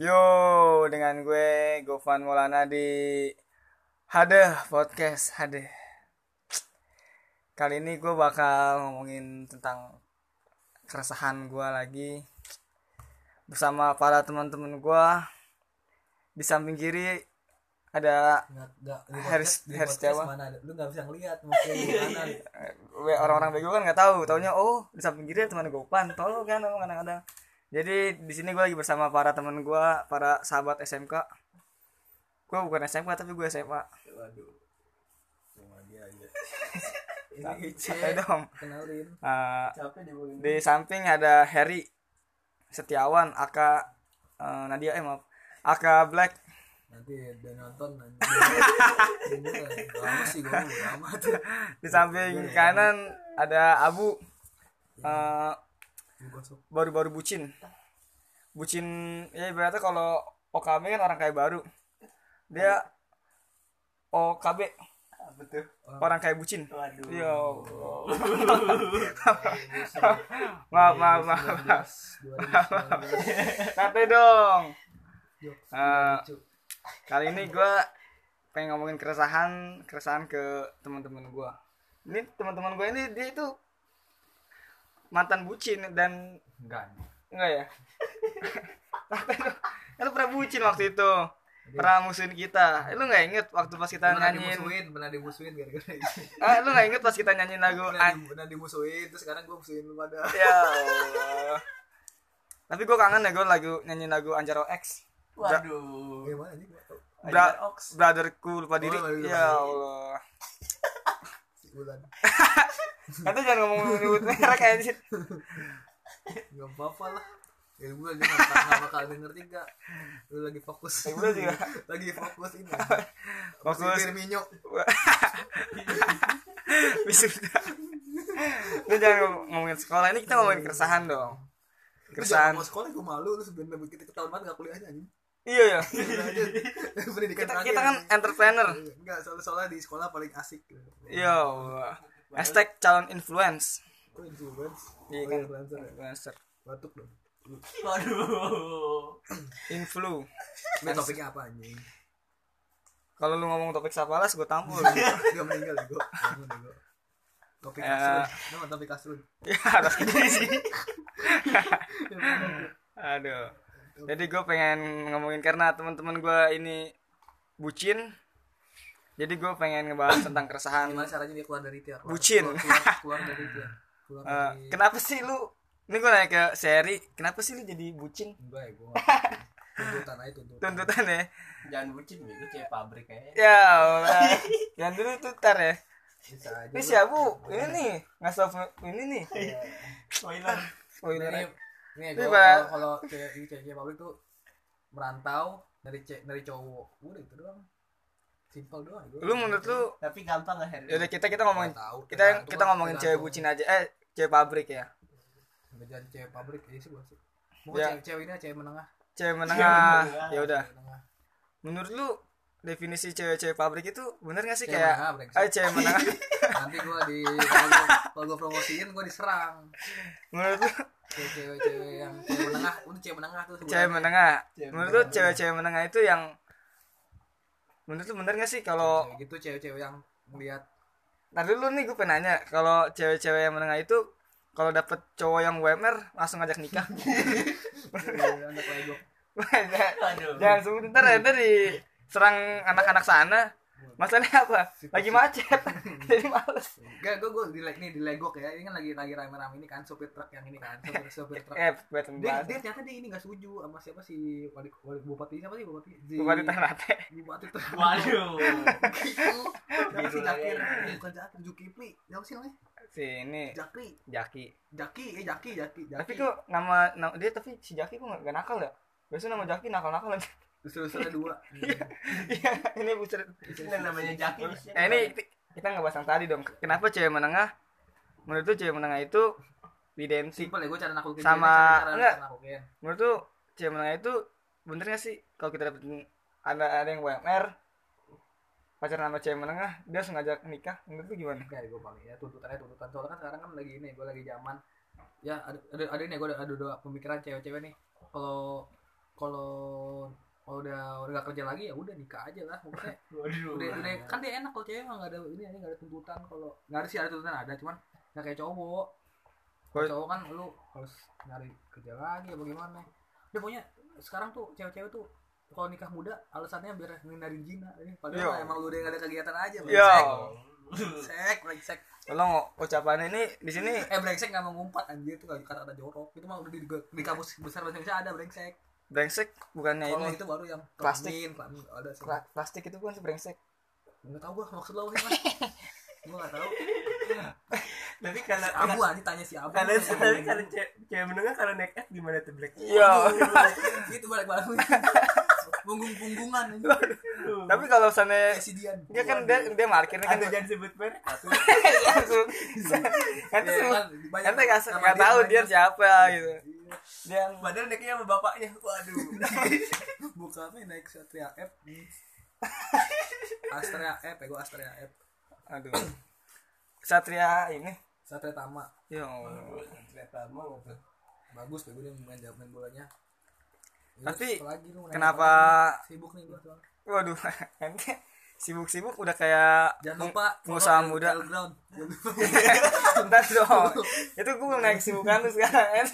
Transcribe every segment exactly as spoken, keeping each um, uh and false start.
Yo, dengan gue Govan Maulana di Hade podcast Hade. Kali ini gue bakal ngomongin tentang keresahan gue lagi bersama para teman-teman gue. Di samping kiri ada Heris Cawan. Lu nggak bisa ngelihat mungkin kanan. Orang-orang bego kan nggak tahu, taunya oh di samping kiri teman Govan, tolong kan kadang-kadang. Jadi di sini gue lagi bersama para teman gue, para sahabat S M K. Gue bukan S M K tapi gue S M A. Waduh, sama dia aja. Ini cewek dong. Kenalin. Uh, di samping ada Harry Setiawan, aka uh, Nadia, eh maaf, aka Black. Nanti udah nonton nanti. Lama sih gue, lama tuh. Di samping kanan ada Abu. Uh, baru-baru bucin bucin ya, ibaratnya kalau O K B kan orang kaya baru, dia O K B betul orang kaya bucin. Waduh. Yo maaf maaf maaf santai dong. Uh, kali ini gue pengen ngomongin keresahan keresahan ke teman-teman gue. Ini teman-teman gue ini dia itu mantan bucin dan enggak enggak ya. Kan lu pernah bucin waktu itu, pernah musuhin kita. Eh, lu nggak inget waktu pas kita pernah nyanyiin dimusuhin, pernah dimusuhin gara-gara itu. Ah, lu nggak inget pas kita nyanyiin lagu pernah, di, pernah dimusuhin terus sekarang gue musuhin lu pada. Ya Allah. Tapi gue kangen ya gue lagu nyanyiin lagu Anjaro X. Bra- Waduh. Gimana sih gua? Bra- Brotherku lupa diri. Oh, ya Allah. Bulan. Kata jangan ngomong-ngomong merek kayak gitu. Enggak apa-apa lah. Ya gue lagi enggak bakal denger tiga. Lu lagi fokus. Ya udah sih. Lagi fokus ini. Fokus minyak. Bisa. Lu jangan ngomongin sekolah. Ini kita ngomongin keresahan dong. Keresahan. Mau sekolah gue malu lu sebenarnya begitu ketahuan banget enggak kuliahnya anjing. Iya ya. Pendidikan kita, kita kan entrepreneur. Enggak, soalnya di sekolah paling asik. Iya Allah. Hashtag calon influence. Oh, influence. Iya kan? Influencer. Influencer. Batuk dong. Waduh. Influ. Ini topiknya apa anjing? Kalau lu ngomong topik sapalas gue tampol. Dia meninggal gue. Topik asrun. Nama topik asrun. Ya harus gini sih. Aduh. Jadi gue pengen ngomongin karena teman-teman gue ini bucin. Jadi gue pengen ngebahas tentang keresahan. Gimana caranya dia keluar dari tiar? Bucin. Keluar, keluar, keluar dari tiar. Keluar uh, dari... Kenapa sih lu? Ini gue nanya ke Seri. Kenapa sih lu jadi bucin? Enggak ya gue. Tuntutan aja tuntutan. Tuntutan ya. Jangan bucin gitu kayak pabrik kayaknya. Ya Allah. Jangan dulu tutar ya. Bisa aja. Ini siapa bu? Ini nih. Ngasih ini nih. Spoiler. Spoiler. Nih kalau kalau cewek-cewek pabrik tuh merantau dari ce- dari cowok. Udah itu doang. Simpel doang. Lu menurut lu tapi gampang enggak Her? Yaudah kita kita ngomongin tahu, kita kita, kita ngomongin cewek bucin aja. Eh, cewek pabrik ya. Jangan cewek pabrik aja sih gua sih. Mau cewek-cewek ini cewek menengah. Cewek menengah. Ya udah. Menurut lu definisi cewek-cewek pabrik itu benar enggak sih cewek kayak menengah, eh cewek menengah. Nanti gua di kalau gua promosiin gua diserang. Menurut lu cewek-cewek yang cewek menengah, untuk cewek menengah tuh. Cewek menengah. Menurut lu cewek-cewek menengah itu yang menurut lu bener nggak sih kalau gitu cewek-cewek yang melihat? Tadi lu nih gue pengen nanya kalau cewek-cewek yang menengah itu kalau dapet cowok yang W M R langsung ngajak nikah. Jangan sebut ntar ntar diserang anak-anak sana. Masalahnya apa? Lagi macet. Jadi males. Enggak, gue gue di nih di legok ya. Ini kan lagi lagi rame-rame ini kan sopir truk yang ini kan, sopir sopir truk. Eh, dia, dia ternyata dia ini enggak setuju sama siapa si wali, wali bupati siapa sih bupati? Si, Bupati Ternate. Bupati Ternate. Waduh. Gitu. Si Jakir, bukan Jakir Jukipli. Siapa sih namanya? Si ini. Jaki. Jaki. Jaki, eh Jaki, Jaki, Jaki. Tapi kok nama, nama dia tapi si Jaki kok enggak nakal ya? Biasanya nama Jaki nakal-nakal aja. Usul-usulnya dua. Iya, ini buset. Ini namanya Jaki. Nah, ini kita enggak bahas yang tadi dong. Kenapa cewek menengah? Menurut tuh cewek menengah itu identik. Simpel ya, gue cara naklukin sama enggak. Menurut tuh cewek menengah itu bener enggak sih kalau kita dapetin ada ada yang W M R pacaran sama cewek menengah, dia sengaja nikah. Menurut tuh gimana? Kayak gue paham ya, tuntutannya tuntutan. Soalnya kan sekarang kan lagi ini, gue lagi zaman ya ada ada, ada ini gue ada, ada dua pemikiran cewek-cewek nih. Kalau kalau nggak kerja lagi ya udah nikah aja lah maksudnya. Waduh, udah, udah, kan dia enak kalau cewek mah nggak ada ini ini nggak ada tuntutan. Kalau nggak ada sih ada tuntutan ada, cuman nggak kayak cowok. Kalau cowok kan lu harus nyari kerja lagi ya bagaimana. Dia punya sekarang tuh cewek-cewek tuh kalau nikah muda alasannya biar ngindarin zina, padahal yo. Emang lu udah nggak ada kegiatan aja. Sek, brengsek. Tolong ucapannya ini di sini. Eh brengsek nggak mau ngumpat anjir tuh kata-kata jorok. Itu mah udah di, di kampus besar bahasa Indonesia ada brengsek. Brengsek bukannya kalo ini? Itu baru yang plastik. Kelamin, kelamin, ada sih. Plastik itu bukan sih brengsek. Enggak tahu gua maksud lu apa sih, Mas. Gua enggak tahu. Tapi kalau si Abu aja tanya si Abu. Kalau tapi kalau cewek menengah kalau naik es gimana tuh black? Iya. Itu balik-balik. Punggung-punggungan. Tapi kalau sana dia kan dia dia markirnya kan jangan sebut merek. Langsung. Nanti nanti enggak tahu dia siapa gitu. Dia padahal naiknya sama bapaknya. Waduh. Bukannya naik Satria F. Astrea F, gue Astrea F. Aduh. Satria ini, Satria Tama. Yo. Satria Tama gitu. Bagus tuh gue main main bolanya. Tapi kenapa sibuk nih gua soalnya. Waduh, ente sibuk-sibuk udah kayak jangan lupa pengusaha muda. Bentar dong. Itu gua naik sibukan lu sekarang.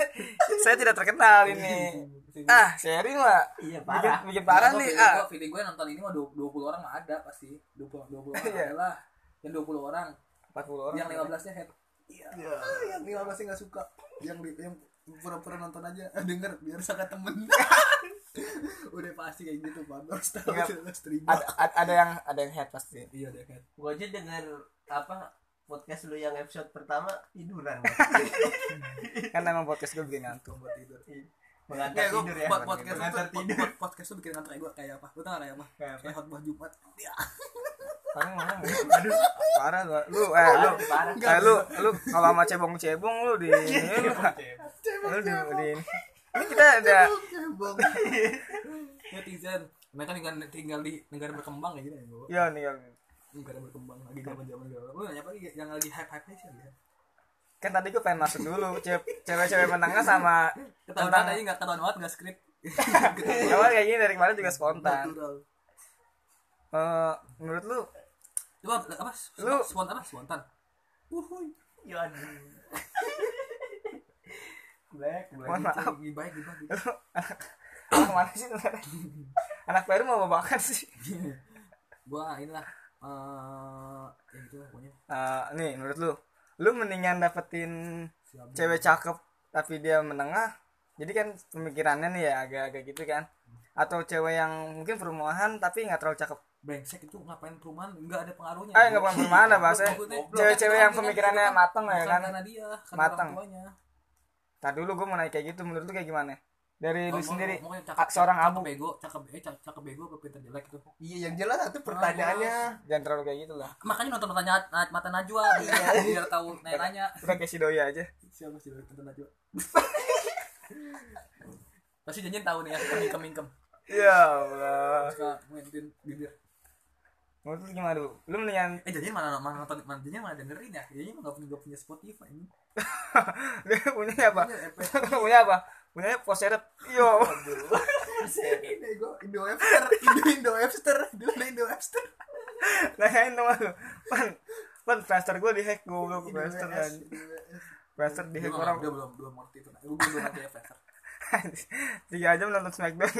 Saya tidak terkenal ini. Ah, sharing lah. Iya, parah. Bikin parah nih. Ah, video gue nonton ini mah dua puluh orang mah ada pasti. dua puluh orang adalah yang dua puluh orang, empat puluh orang. Yang lima belasnya head. Iya. Yang lima belasnya enggak suka. Yang yang pura-pura nonton aja, eh, denger biar saka temen. Udah pasti kayak gitu, Bang. Ada, ada yang ada yang head pasti. Iya, ada head. Gua aja denger apa podcast lu yang episode pertama tiduran. Kan emang podcast gua bikin ngantuk buat tidur. Mengantar tidur ya. Podcast tidur. Podcast lu bikin ngantuk gua kayak apa? Lu tahu enggak ya, Mas? Kayak khotbah Jumat. Parah parah. Aduh, parah lu. Eh, lu. Eh, lu, lu kalau sama cebong-cebong lu di ini. Lu di ini. Ini kita ada cebong. Netizen. Mereka tinggal tinggal di negara berkembang kayak gitu ya, Bu. Iya, tinggal negara berkembang lagi zaman-zaman gitu. Lu nanya apa lagi yang lagi hype-hype-nya sih ya? Kan tadi gue pengen masuk dulu cewek-cewek menengah sama tentang tadi enggak ketahuan banget enggak skrip. Awal kayak gini dari kemarin juga spontan. Uh, menurut lu coba apa lu spontan apa spontan uhuy ya Black Black lagi baik gitu anak mana sih anak baru mau babakan sih gua inilah uh, ya gitu lah pokoknya uh, nih menurut lu lu mendingan dapetin Siabu. Cewek cakep tapi dia menengah jadi kan pemikirannya nih ya agak-agak gitu kan atau cewek yang mungkin perumahan tapi nggak terlalu cakep brengsek itu ngapain perumahan nggak ada pengaruhnya ah nggak pengaruh perumahan lah bahasanya cewek-cewek yang pemikirannya mateng ya kan mateng tak dulu gue mau naik kayak gitu menurut lu kayak gimana dari oh, lu sendiri cakep, seorang Abu bego cakep eh cakep, cakep bego ke pinter jelek itu iya yang jelas itu pertanyaannya nah, jangan terlalu kayak gitu lah makanya nonton pertanyaan mata Najwa biar tahu nanya udah kayak si Doya aja siapa si Doya tentang Najwa pasti janjian tahu nih ya kemingkem-mingkem ya Allah suka ngintin bibir menurut lu gimana dulu? Lu mendingan eh janjian mana mana nonton mana janjian mana dengerin ya janjian mah gak punya gak punya Spotify ini dia punya apa? punya apa? punya poseret yo Indo Indo Webster Indo Indo Webster dulu Indo Webster nanyain dong lu pan pan Webster gue dihack goblok Webster kan Webster dihack orang udah belum belum ngerti itu gue belum ngerti ya Webster tiga jam nonton Smackdown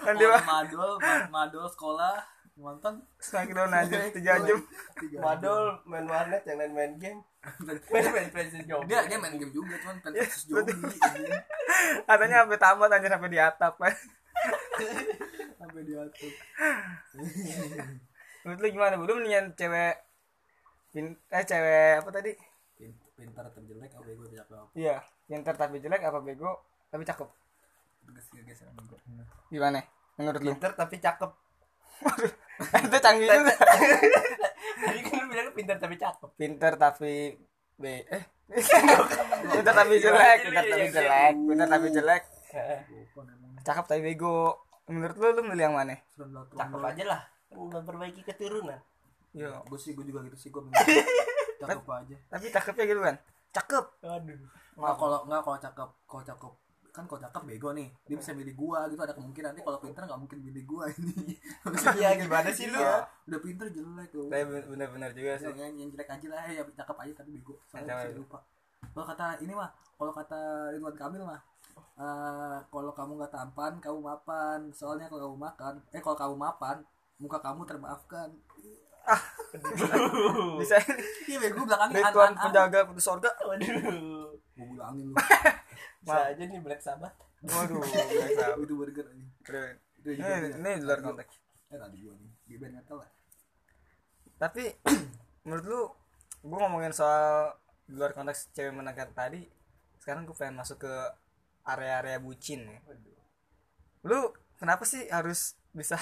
kan dia madol madol sekolah nonton Smackdown aja tiga jam madol main warnet yang lain main game main main PlayStation jomblo dia dia main game juga cuman kan PlayStation jomblo katanya sampai tamat anjir sampai di atap sampai di atap menurut lu gimana belum mendingan cewek eh cewek apa tadi pintar tapi jelek apa bego tapi apa iya pintar tapi jelek apa bego tapi cakep geser-geser gimana menurut lu pintar tapi cakep itu canggih juga tadi kan lu bilang pintar tapi cakep pintar tapi be eh pintar tapi jelek pintar tapi jelek pintar tapi jelek cakep tapi bego menurut lu lu milih yang mana cakep aja lah memperbaiki keturunan ya gue sih gue juga gitu sih gue cakep aja tapi cakepnya gitu kan cakep aduh nggak kalau nggak kalau cakep kalau cakep kan kalau cakep bego nih, dia bisa milih gua gitu, ada kemungkinan. Nanti kalau pinter nggak mungkin milih gua ini. Iya gimana sih lu? Ya, udah pinter jelek tuh. Bener-bener juga sih. Yang, yang jelek aja lah, ya cakep aja tapi bego. Saya lupa. Kalau kata ini mah, kalau kata Ridwan Kamil mah, uh, kalau kamu nggak tampan, kamu mapan. Soalnya kalau kamu makan, eh kalau kamu mapan, muka kamu termaafkan. Ah, bisa ini bego belakangnya an an penjaga surga. Waduh, gue bilangin lu. Bisa aja nih Black Sabbath. Waduh, Black Sabbath itu burger ini. Keren. Itu juga. Ini di luar konteks. Eh tadi gua nih, di band metal lah. Tapi menurut lu, gua ngomongin soal di luar konteks cewek menekan tadi, sekarang gua pengen masuk ke area-area bucin ya. Waduh. Lu kenapa sih harus bisa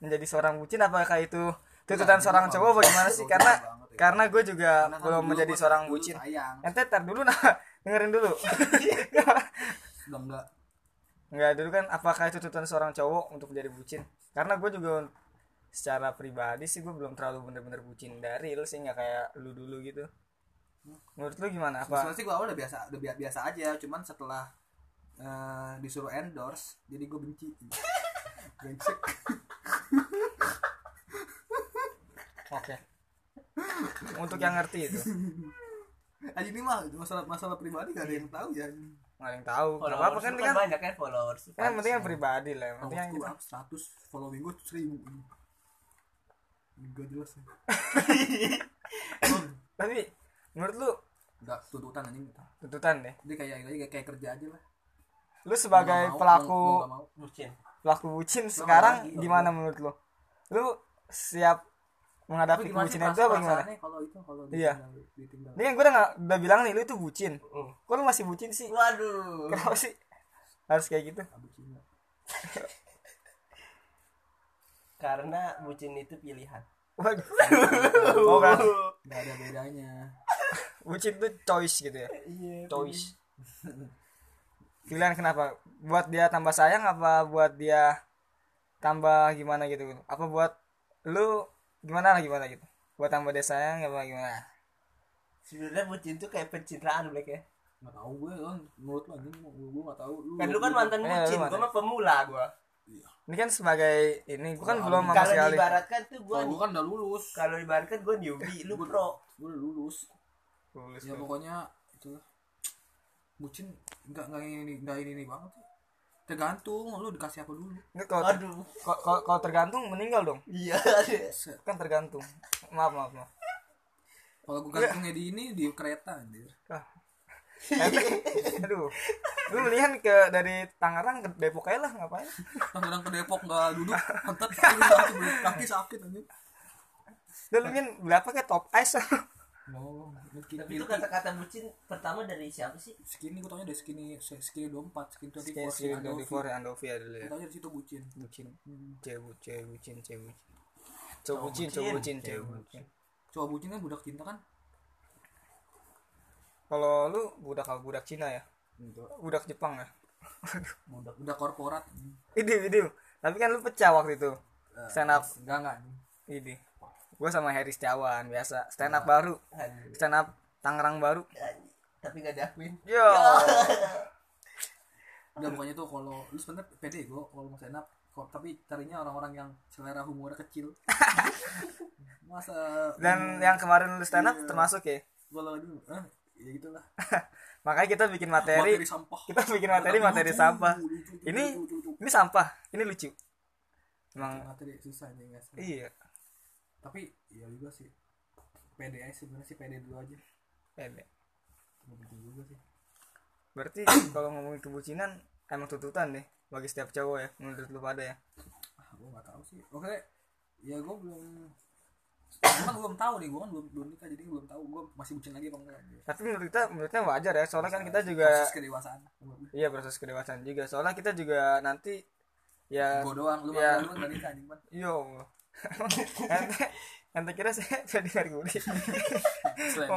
menjadi seorang bucin, apakah itu tuntutan seorang cowok bagaimana sih? Karena banget, ya. Karena gue juga karena belum menjadi seorang bucin. Ente tar dulu nah, dengerin dulu. Belum enggak. Enggak dulu kan, apakah itu tuntutan seorang cowok untuk menjadi bucin? Karena gue juga secara pribadi sih gue belum terlalu bener-bener bucin dari lu sih, enggak kayak lu dulu gitu. Menurut lu gimana? Apa? Sebenarnya sih gue awal udah biasa, udah biasa aja, cuman setelah uh, disuruh endorse jadi gue benci. Brengsek. Oke. Okay. Untuk yang ngerti itu. Aja ini mah masalah masalah pribadi gak ada yang tahu ya. Gak ada yang tahu. Enggak apa-apa kan, kan banyak kan followers. Kan penting yang pribadi lah, penting yang gua seratus following gua seribu. Enggak jelas. Tapi menurut lu enggak tuntutan anjing gitu. Tuntutan deh. Jadi kayak kayak kayak kerja aja lah. Lu sebagai mau, pelaku mau, bucin. Pelaku bucin gak sekarang lagi, gimana lagi. Menurut lu? Lu siap menghadapi bucinan itu apa gimana? Kalau itu kalau iya. Ditinggal. Ini kan gue udah nggak udah bilang nih lu itu bucin. Mm. Kok lu masih bucin sih? Waduh. Kenapa sih harus kayak gitu? Karena bucin itu pilihan. Waduh. Oh kan? Gak ada bedanya. Bucin itu choice gitu ya? Iya. Choice. Pilihan kenapa? Buat dia tambah sayang apa buat dia tambah gimana gitu? Apa buat lu gimana lah gimana gitu buat tambah desa yang apa gimana? Sebenarnya bucin tuh kayak pencintaan Black ya. Nggak tahu gue kan, menurut lo ini gue nggak tahu. Lu, kan lu kan mantan eh, bucin, gue mah pemula gue. Iya. Ini kan sebagai ini, gue kan nah, belum sama sekali. Kalau diibaratkan tuh gue, gue kan udah lulus. Kalau diibaratkan gue newbie, lu pro. Gue udah lulus. Lulus. Ya pokoknya itulah. Bucin nggak nggak ini nggak ini nih banget. Tergantung lu dikasih apa dulu. Enggak kalau ter- kalau kalau tergantung meninggal dong. Iya. Kan tergantung. Maaf maaf maaf. Kalau gue gantungnya di ini di kereta anjir. Ah. Aduh. Lu mendingan ke dari Tangerang ke Depok aja lah, ngapain? Tangerang ke Depok enggak duduk, entet kaki sakit anjir. Lu mendingan berapa kayak top ice. Oh, tapi itu kata-kata bucin pertama dari siapa sih? Skinny, gue taunya dari Skinny, Skinny dua puluh empat, Skinny dua puluh empat, Skinny dua puluh empat, Andovi ada dulu ya. Gue taunya dari situ bucin. Bucin, cewek, cewek, bucin, cewek. Cowok bucin, cowok bucin, cewek bucin. Cowok bucin kan budak cinta kan? Kalau lu budak apa budak Cina ya? Budak Jepang ya? Budak budak korporat. Ini, ini. Tapi kan lu pecah waktu itu. Stand up. Enggak, enggak. Ini. Gue sama Heris Cawan biasa stand up nah, baru anjir. Stand up Tangerang baru anjir. Tapi gak diakuin yo. Udah pokoknya tuh kalau lu sebenernya pede gue kalau mau stand up, tapi carinya orang-orang yang selera humornya kecil. Masa dan um, yang kemarin lu stand up iya, termasuk ya gue lagi eh, ya gitulah. Makanya kita bikin materi, materi sampah. Kita bikin materi materi lucu, sampah lucu, lucu, ini lucu, lucu, lucu. Ini sampah ini lucu emang materi susah nih nggak sih? Iya tapi ya juga sih pede aja sebenarnya sih, pede dulu aja pede begitu juga sih berarti. Kalau ngomongin kebucinan emang tuntutan deh bagi setiap cowok ya menurut lu pada ya? Ah, gue nggak tahu sih. Oke ya gue belum kan belum tahu nih gue kan belum belum nikah jadi belum tahu gue masih bucin lagi apa enggak. Tapi menurut kita menurutnya wajar ya soalnya kan kita juga proses kedewasaan. Iya proses kedewasaan juga soalnya kita juga nanti ya gue doang lu ya, lu nggak nikah anjing man yo. Ente, ente kira saya jadi merguli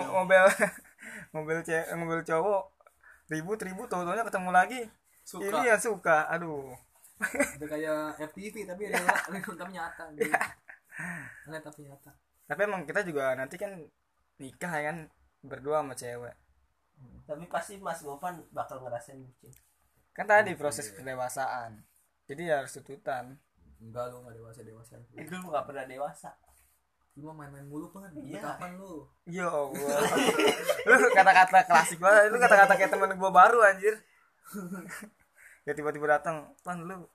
mobil mobil cewek mobil cowok ribut ribut totalnya ketemu lagi suka. Ini yang suka aduh udah kayak F T V tapi ada tapi nyata gitu. Aneh tapi nyata tapi emang kita juga nanti kan nikah kan berdua sama cewek tapi pasti Mas Govan bakal ngerasain bucin. Kan tadi proses kedewasaan. Jadi ya harus tuntutan. Enggak, lu enggak dewasa-dewasa. Eh, lu enggak pernah dewasa. Lu main-main mulu kan? Iya. Kapan lu? Ya Allah. Lu kata-kata klasik banget. Lu kata-kata kayak teman gua baru anjir. Ya tiba-tiba datang, "Pan, lu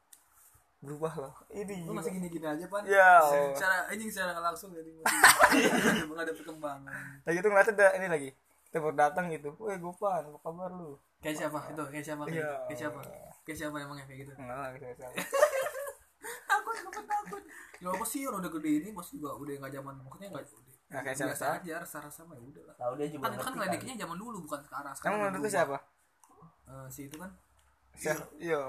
berubah loh." Ini lu masih gini-gini aja, Pan. Ya. Oh. Secara anjing secara langsung jadi masih belum ada perkembangan. Kayak gitu ngeliat ada ini lagi. Tiba datang gitu. "Woi, Govan, apa kabar lu?" Kayak siapa? Itu kayak siapa? Kayak siapa? Kayak siapa? Kayak siapa emang kayak gitu? Enggak, kayak siapa. Aku takut takut. Ya apa sih udah gede ini masih juga udah enggak zaman maksudnya enggak gede. Nah, kayak biasa aja rasa-rasa mah ya udahlah. Tahu dia juga. Kan kan ledeknya zaman dulu bukan sekarang. Sekarang menurut lu siapa? Eh si itu kan. Yo.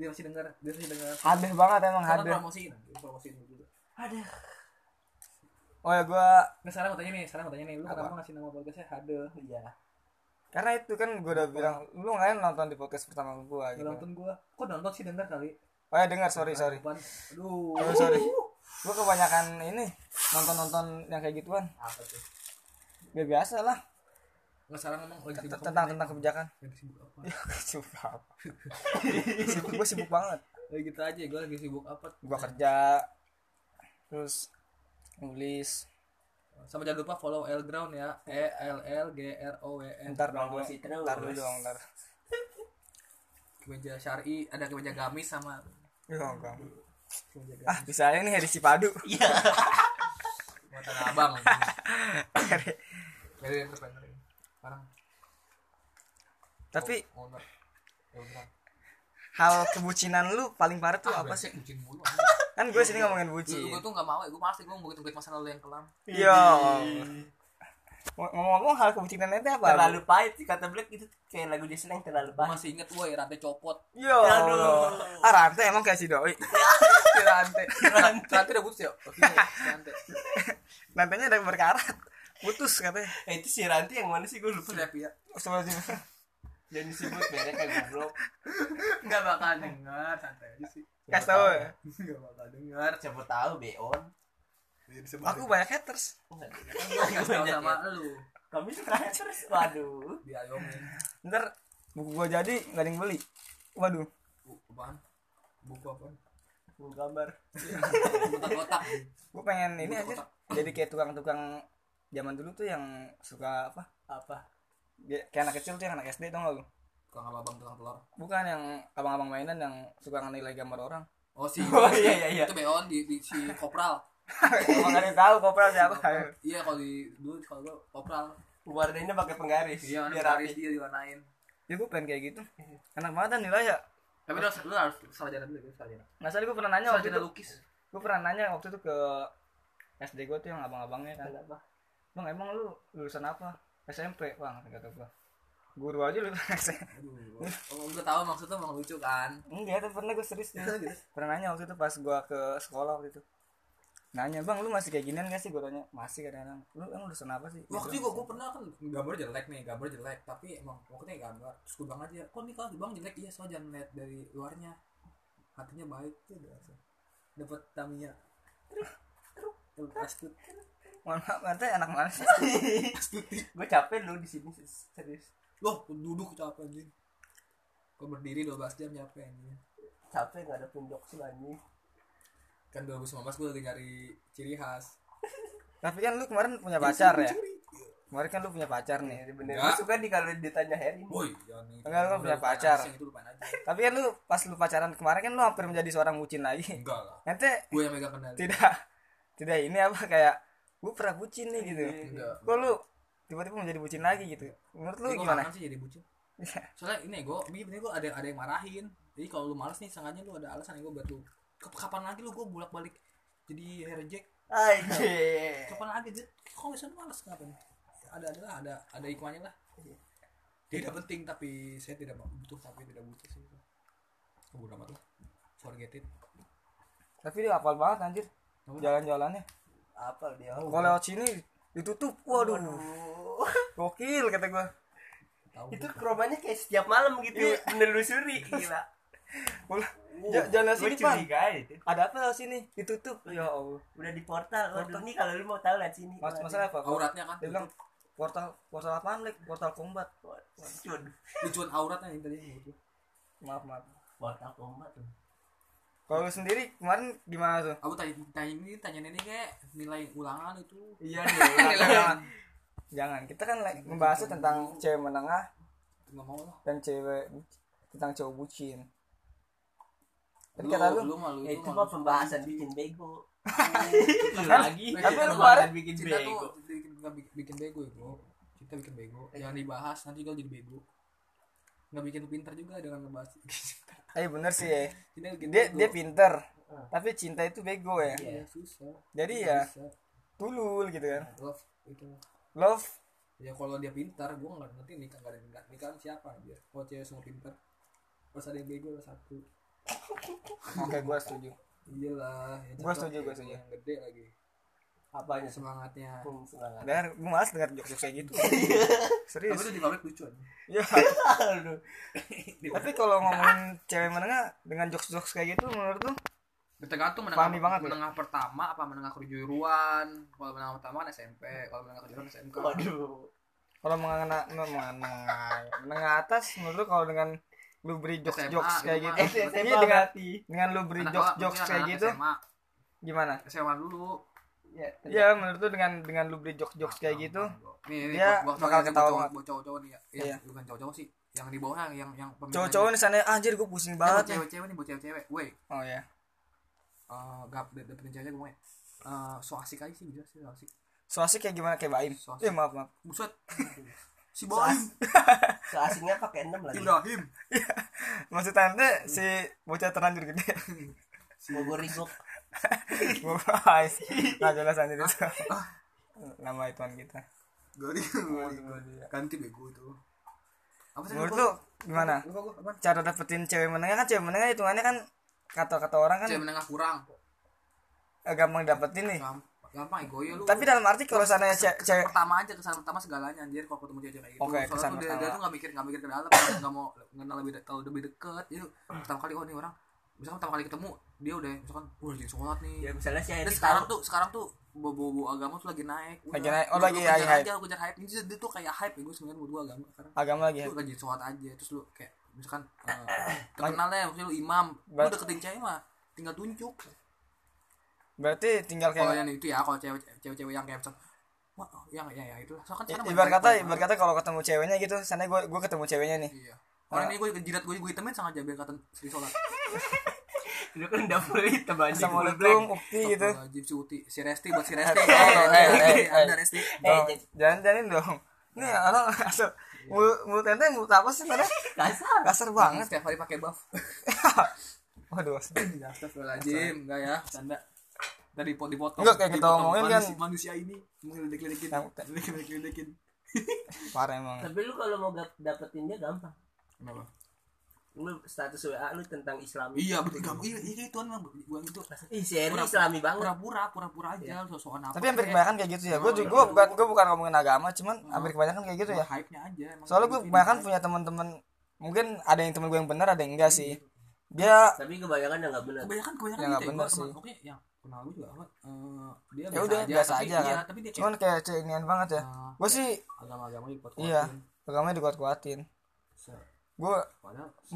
Dia masih dengar, dia masih dengar. Hadeh banget emang Hadeh. Promosiin, promosiin juga. Hadeh. Oh ya gua, nah, sekarang mau tanya nih, sekarang mau tanya nih, lu kenapa ngasih nama podcastnya Hadeh? Iya. Karena itu kan gua udah bilang, lu enggak nonton di podcast pertama gua gitu. Lu nonton gua. Kok nonton sih dengar kali? Oh ya dengar, sorry sorry. Aduh. Oh, sorry. Gua kebanyakan ini nonton-nonton yang kayak gituan. Apa tuh? Ya biasa lah. Enggak salah ngomong oh, tentang tentang kebijakan. Sibuk apa? Sibuk apa? Sibuk gua sibuk banget. Kayak gitu aja, gua lagi sibuk apa? Gua kerja. Terus nulis. Sama jangan lupa follow Elgron ya. E L L G R O W N. Ntar dong, ntar dulu dong, ntar. Kemeja syar'i, ada kemeja gamis sama. Iya, oh, gamis. Ah, bisa ini Heris Cipadu. Iya. Buat abang. Jadi entrepreneur. Parang. Tapi hal kebucinan lu paling parah tuh ah, apa sih? Bucin mulu. Kan gue sini ngomongin bucin. Gue tuh enggak mau, gue pasti gue ngomongin masalah lu yang kelam. Iya. Ngomong-ngomong hal kebucinannya itu apa? Terlalu pahit sih kata Black itu kayak lagu dia seneng terlalu pahit. Masih inget woi rantai copot. Iya. Aduh. Ah rantai emang kayak si doi. Si rantai. Rantai udah putus ya. Rantai. Rantainya udah berkarat. Putus katanya. Eh itu si rantai yang mana sih gue lupa ya. Sama sih. Jangan disebut merek kayak goblok. Enggak bakal dengar, santai aja sih. Kasih tahu ya. Enggak bakal dengar, siapa tahu beon. Aku banyak haters. Enggak tahu sama lu. Kami suka haters. Waduh, diayomin. Ntar buku gua jadi enggak ada yang beli. Waduh. Buku apaan? Buku apaan? Buku gambar. Kotak-kotak. Gua pengen ini aja. Jadi kayak tukang-tukang zaman dulu tuh yang suka apa? Apa? Kayak anak kecil tuh yang anak S D tau gak lu? Tukang abang tukang telur? Bukan, yang abang-abang mainan yang suka nilai gambar orang. Oh sih, oh, iya, iya, iya. Itu beon di, di si kopral. Emang gak ada yang tau kopral siapa? Iya kalau di dulu kalau gue kopral warnanya pakai penggaris. Iya kan penggaris dia diwarnain. Ya gue pengen kayak gitu. Enak banget kan nilai ya. Tapi lu harus, lu harus salah jalan dulu. Nggak salah gue pernah nanya waktu itu lukis. Gue pernah nanya waktu itu ke S D gue tuh yang abang-abangnya kan. Bang emang lu lulusan apa? S M P, bang, kata gua. Guru aja lu S M P. Oh, gua tahu maksudnya emang lucu kan. Enggak, tapi pernah gua serius nih. Pernah nanya waktu itu pas gua ke sekolah waktu itu. Nanya, "Bang, lu masih kayak ginian enggak sih?" Gua tanya. "Masih kadang-kadang." "Lu emang lulusan apa sih?" Waktu itu gua, gua pernah kan gambar jelek nih, gambar jelek, tapi emang waktu itu gambar. Terus gua bang aja, "Kok nih kalau bang jelek?" "Iya, soalnya jangan lihat dari luarnya. Hatinya baik tuh biasa." Dapat Tamiya. Truk, truk, truk. Mohon maaf, nanti anak mana sih? Gue capek lu di sini serius. Loh, duduk capek anjing. Gue berdiri dua belas jam capek anjing. Capek enggak ada pundok sih anjing. Kan dua ribu sembilan belas gue lagi cari ciri khas. Tapi kan lu kemarin punya pacar ya? Kemarin kan lu punya pacar nih. Bener. Gue suka nih kalau ditanya Harry. Woi, jangan nih. Enggak, lu punya pacar. Tapi kan lu pas lu pacaran kemarin kan lu hampir menjadi seorang bucin lagi. Enggak lah. Nanti gue yang megang kendali. Tidak. Tidak ini apa kayak gue pernah bucin nih gitu. Kok lu tiba-tiba menjadi bucin lagi gitu? Menurut lu jadi gimana? Gue sih jadi bucin. Soalnya ini gue, bener-bener gue ada ada yang marahin. Jadi kalau lu malas nih, sengaja lu ada alasan yang gue buat lu. Kapan lagi lu gue bolak-balik jadi reject? Aiyah. Kapan lagi? Kok bisa malas ngapain? Ada ada lah, ada ada hikmahnya lah. Tidak penting tapi saya tidak butuh tapi tidak butuh sih. Gue udah mati. Forget it. Tapi dia hafal banget anjir. Jalan-jalannya. Apa dia? Kalau lewat sini ditutup. Waduh. Gokil kata gua. Itu kerobanya kayak setiap malam gitu menelusuri. Gila. Jangan sini, Pak. Ada apa lewat sini? Ditutup. Ya Allah. Udah di portal. Waduh nih kalau lu mau tahu lihat sini. Mas masalah apa? Auratnya kan. Dia bilang portal portal apaan, Lek? Portal combat. Lucuan. Lucuan auratnya yang tadi gitu. Maaf maaf. Warna tomat tuh. Kalau lu sendiri kemarin gimana tuh? Aku tanya tanya ini tanya ini kayak nilai ulangan itu. Iya nilai ulangan. Jangan, kita kan like, membahas tentang cewek menengah dan cewek tentang cowok bucin. Tadi lu, kata lu, lu malu, ya itu mah pembahasan bikin bego. Lagi. Tapi lu kemarin bikin bego. Kita bikin bego itu. Kita bikin bego. Jangan dibahas nanti kalau jadi bego. Enggak bikin pintar juga dengan ngebahas. Eh bener sih ya. Dia dia pintar. Tapi cinta itu bego ya. Iya, susah. Jadi ya tulul gitu kan. Love itu. Love ya kalau dia pintar, gue nggak ngerti nikah nggak ada nikah nikahan siapa aja. Kalau cewek semua pintar, terus ada yang bego lah satu. Oke, gue setuju. Iyalah. Gue setuju, gue setuju. Yang gede lagi. Apa aja semangatnya? Semangat. Dan gue malas dengar jokes kayak gitu. Serius. Tapi itu di pabrik lucu aja. Ya. Tapi kalau ngomongin cewek menengah dengan jokes-jokes kayak gitu, menurut lu? Menengah tuh menengah, banget, menengah pertama apa menengah kejuruan? Kalau menengah pertama kan S M P, kalau menengah kejuruan S M K. Waduh. Kalau menengah menengah menengah atas menurut kalau dengan lu beri jokes-jokes kayak gitu, ini dengan dengan lu beri jokes-jokes kayak gitu. Gimana? S M A dulu. Ya, ya menurut tuh dengan dengan lu beri jokes-jokes kayak gitu. Nih, dia bakal ketawa cowok-cowok nih ya. Bukan cowok-cowok sih. Yang di bawah yang yang cowok-cowok di sana anjir gue pusing banget. Cewek-cewek nih, buat cewek-cewek. Woi. Oh ya. Uh, gap dapetin cewek gue uh, so asik aja sih bisa sih so asik so asik kayak gimana kayak Baim so eh maaf maaf buset si Baim so asiknya pakai enam lagi Ibrahim maksud tante si bocah terlanjur gede si Bogor Rigok Bogor Ais nggak jelas aja itu nama ituan kita gori ganti bego itu apa sih menurut lu gimana cara dapetin cewek menengah kan cewek menengah hitungannya kan kata-kata orang kan cewek menengah kurang gampang dapetin nih gampang egoya lu tapi dalam arti kalau sana cewek pertama aja kesan pertama segalanya anjir kalau ketemu cewek kayak gitu okay, soalnya dia, dia tuh gak mikir gak mikir ke dalam gak mau kenal lebih de- kalau lebih deket itu pertama kali oh nih orang misalkan pertama kali ketemu dia udah misalkan wah jadi sholat nih ya misalnya sih sekarang tuh sekarang tuh bobo-bobo agama tuh lagi naik lagi naik oh lagi ya hype aja kejar hype dia tuh kayak hype gue sebenarnya buat gue agama sekarang agama lagi tuh lagi sholat aja terus lu kayak misalkan uh, terkenalnya maksudnya lu imam lu deketin cewek mah tinggal tunjuk berarti tinggal kayak kalau yang itu ya kalau cewek-cewek yang kayak wah yang ya ya itu so, kan sana ibar kata ibar kata kalau ketemu ceweknya gitu sana gue gue ketemu ceweknya nih iya. Orang nah. Ini gue jidat gue gue temen sangat jabe kata Sri Solat lu kan udah boleh teman sama lu belum ukti gitu si ukti si resti buat si resti ada resti jangan-jangan dong ini orang asal mulut mulut ente mulut apa sih pada kasar kasar banget setiap hari pakai buff waduh astagfirullahaladzim enggak ya canda tadi dipotong enggak kayak kita ngomongin kan manusia ini ngelidik-lidikin ngelidik-lidikin parah emang tapi lu kalau mau dapetin dia gampang kenapa lu status W A lu tentang Islam iya betul kamu iya iya itu emang buang itu ih seri Islami banget pura-pura pura-pura aja sosokan apa tapi hampir kebanyakan kayak gitu ya gue juga bukan gue bukan ngomongin agama cuman hampir kebanyakan kayak gitu ya hype-nya aja soalnya gue kebanyakan punya teman-teman mungkin ada yang teman gue yang benar ada yang enggak sih dia tapi kebanyakan yang enggak benar kebanyakan kebanyakan yang enggak benar sih oke yang kenal gue juga dia biasa aja kan cuman kayak cenginian banget ya gue sih agama-agama dikuat-kuatin iya agamanya dikuat-kuatin gue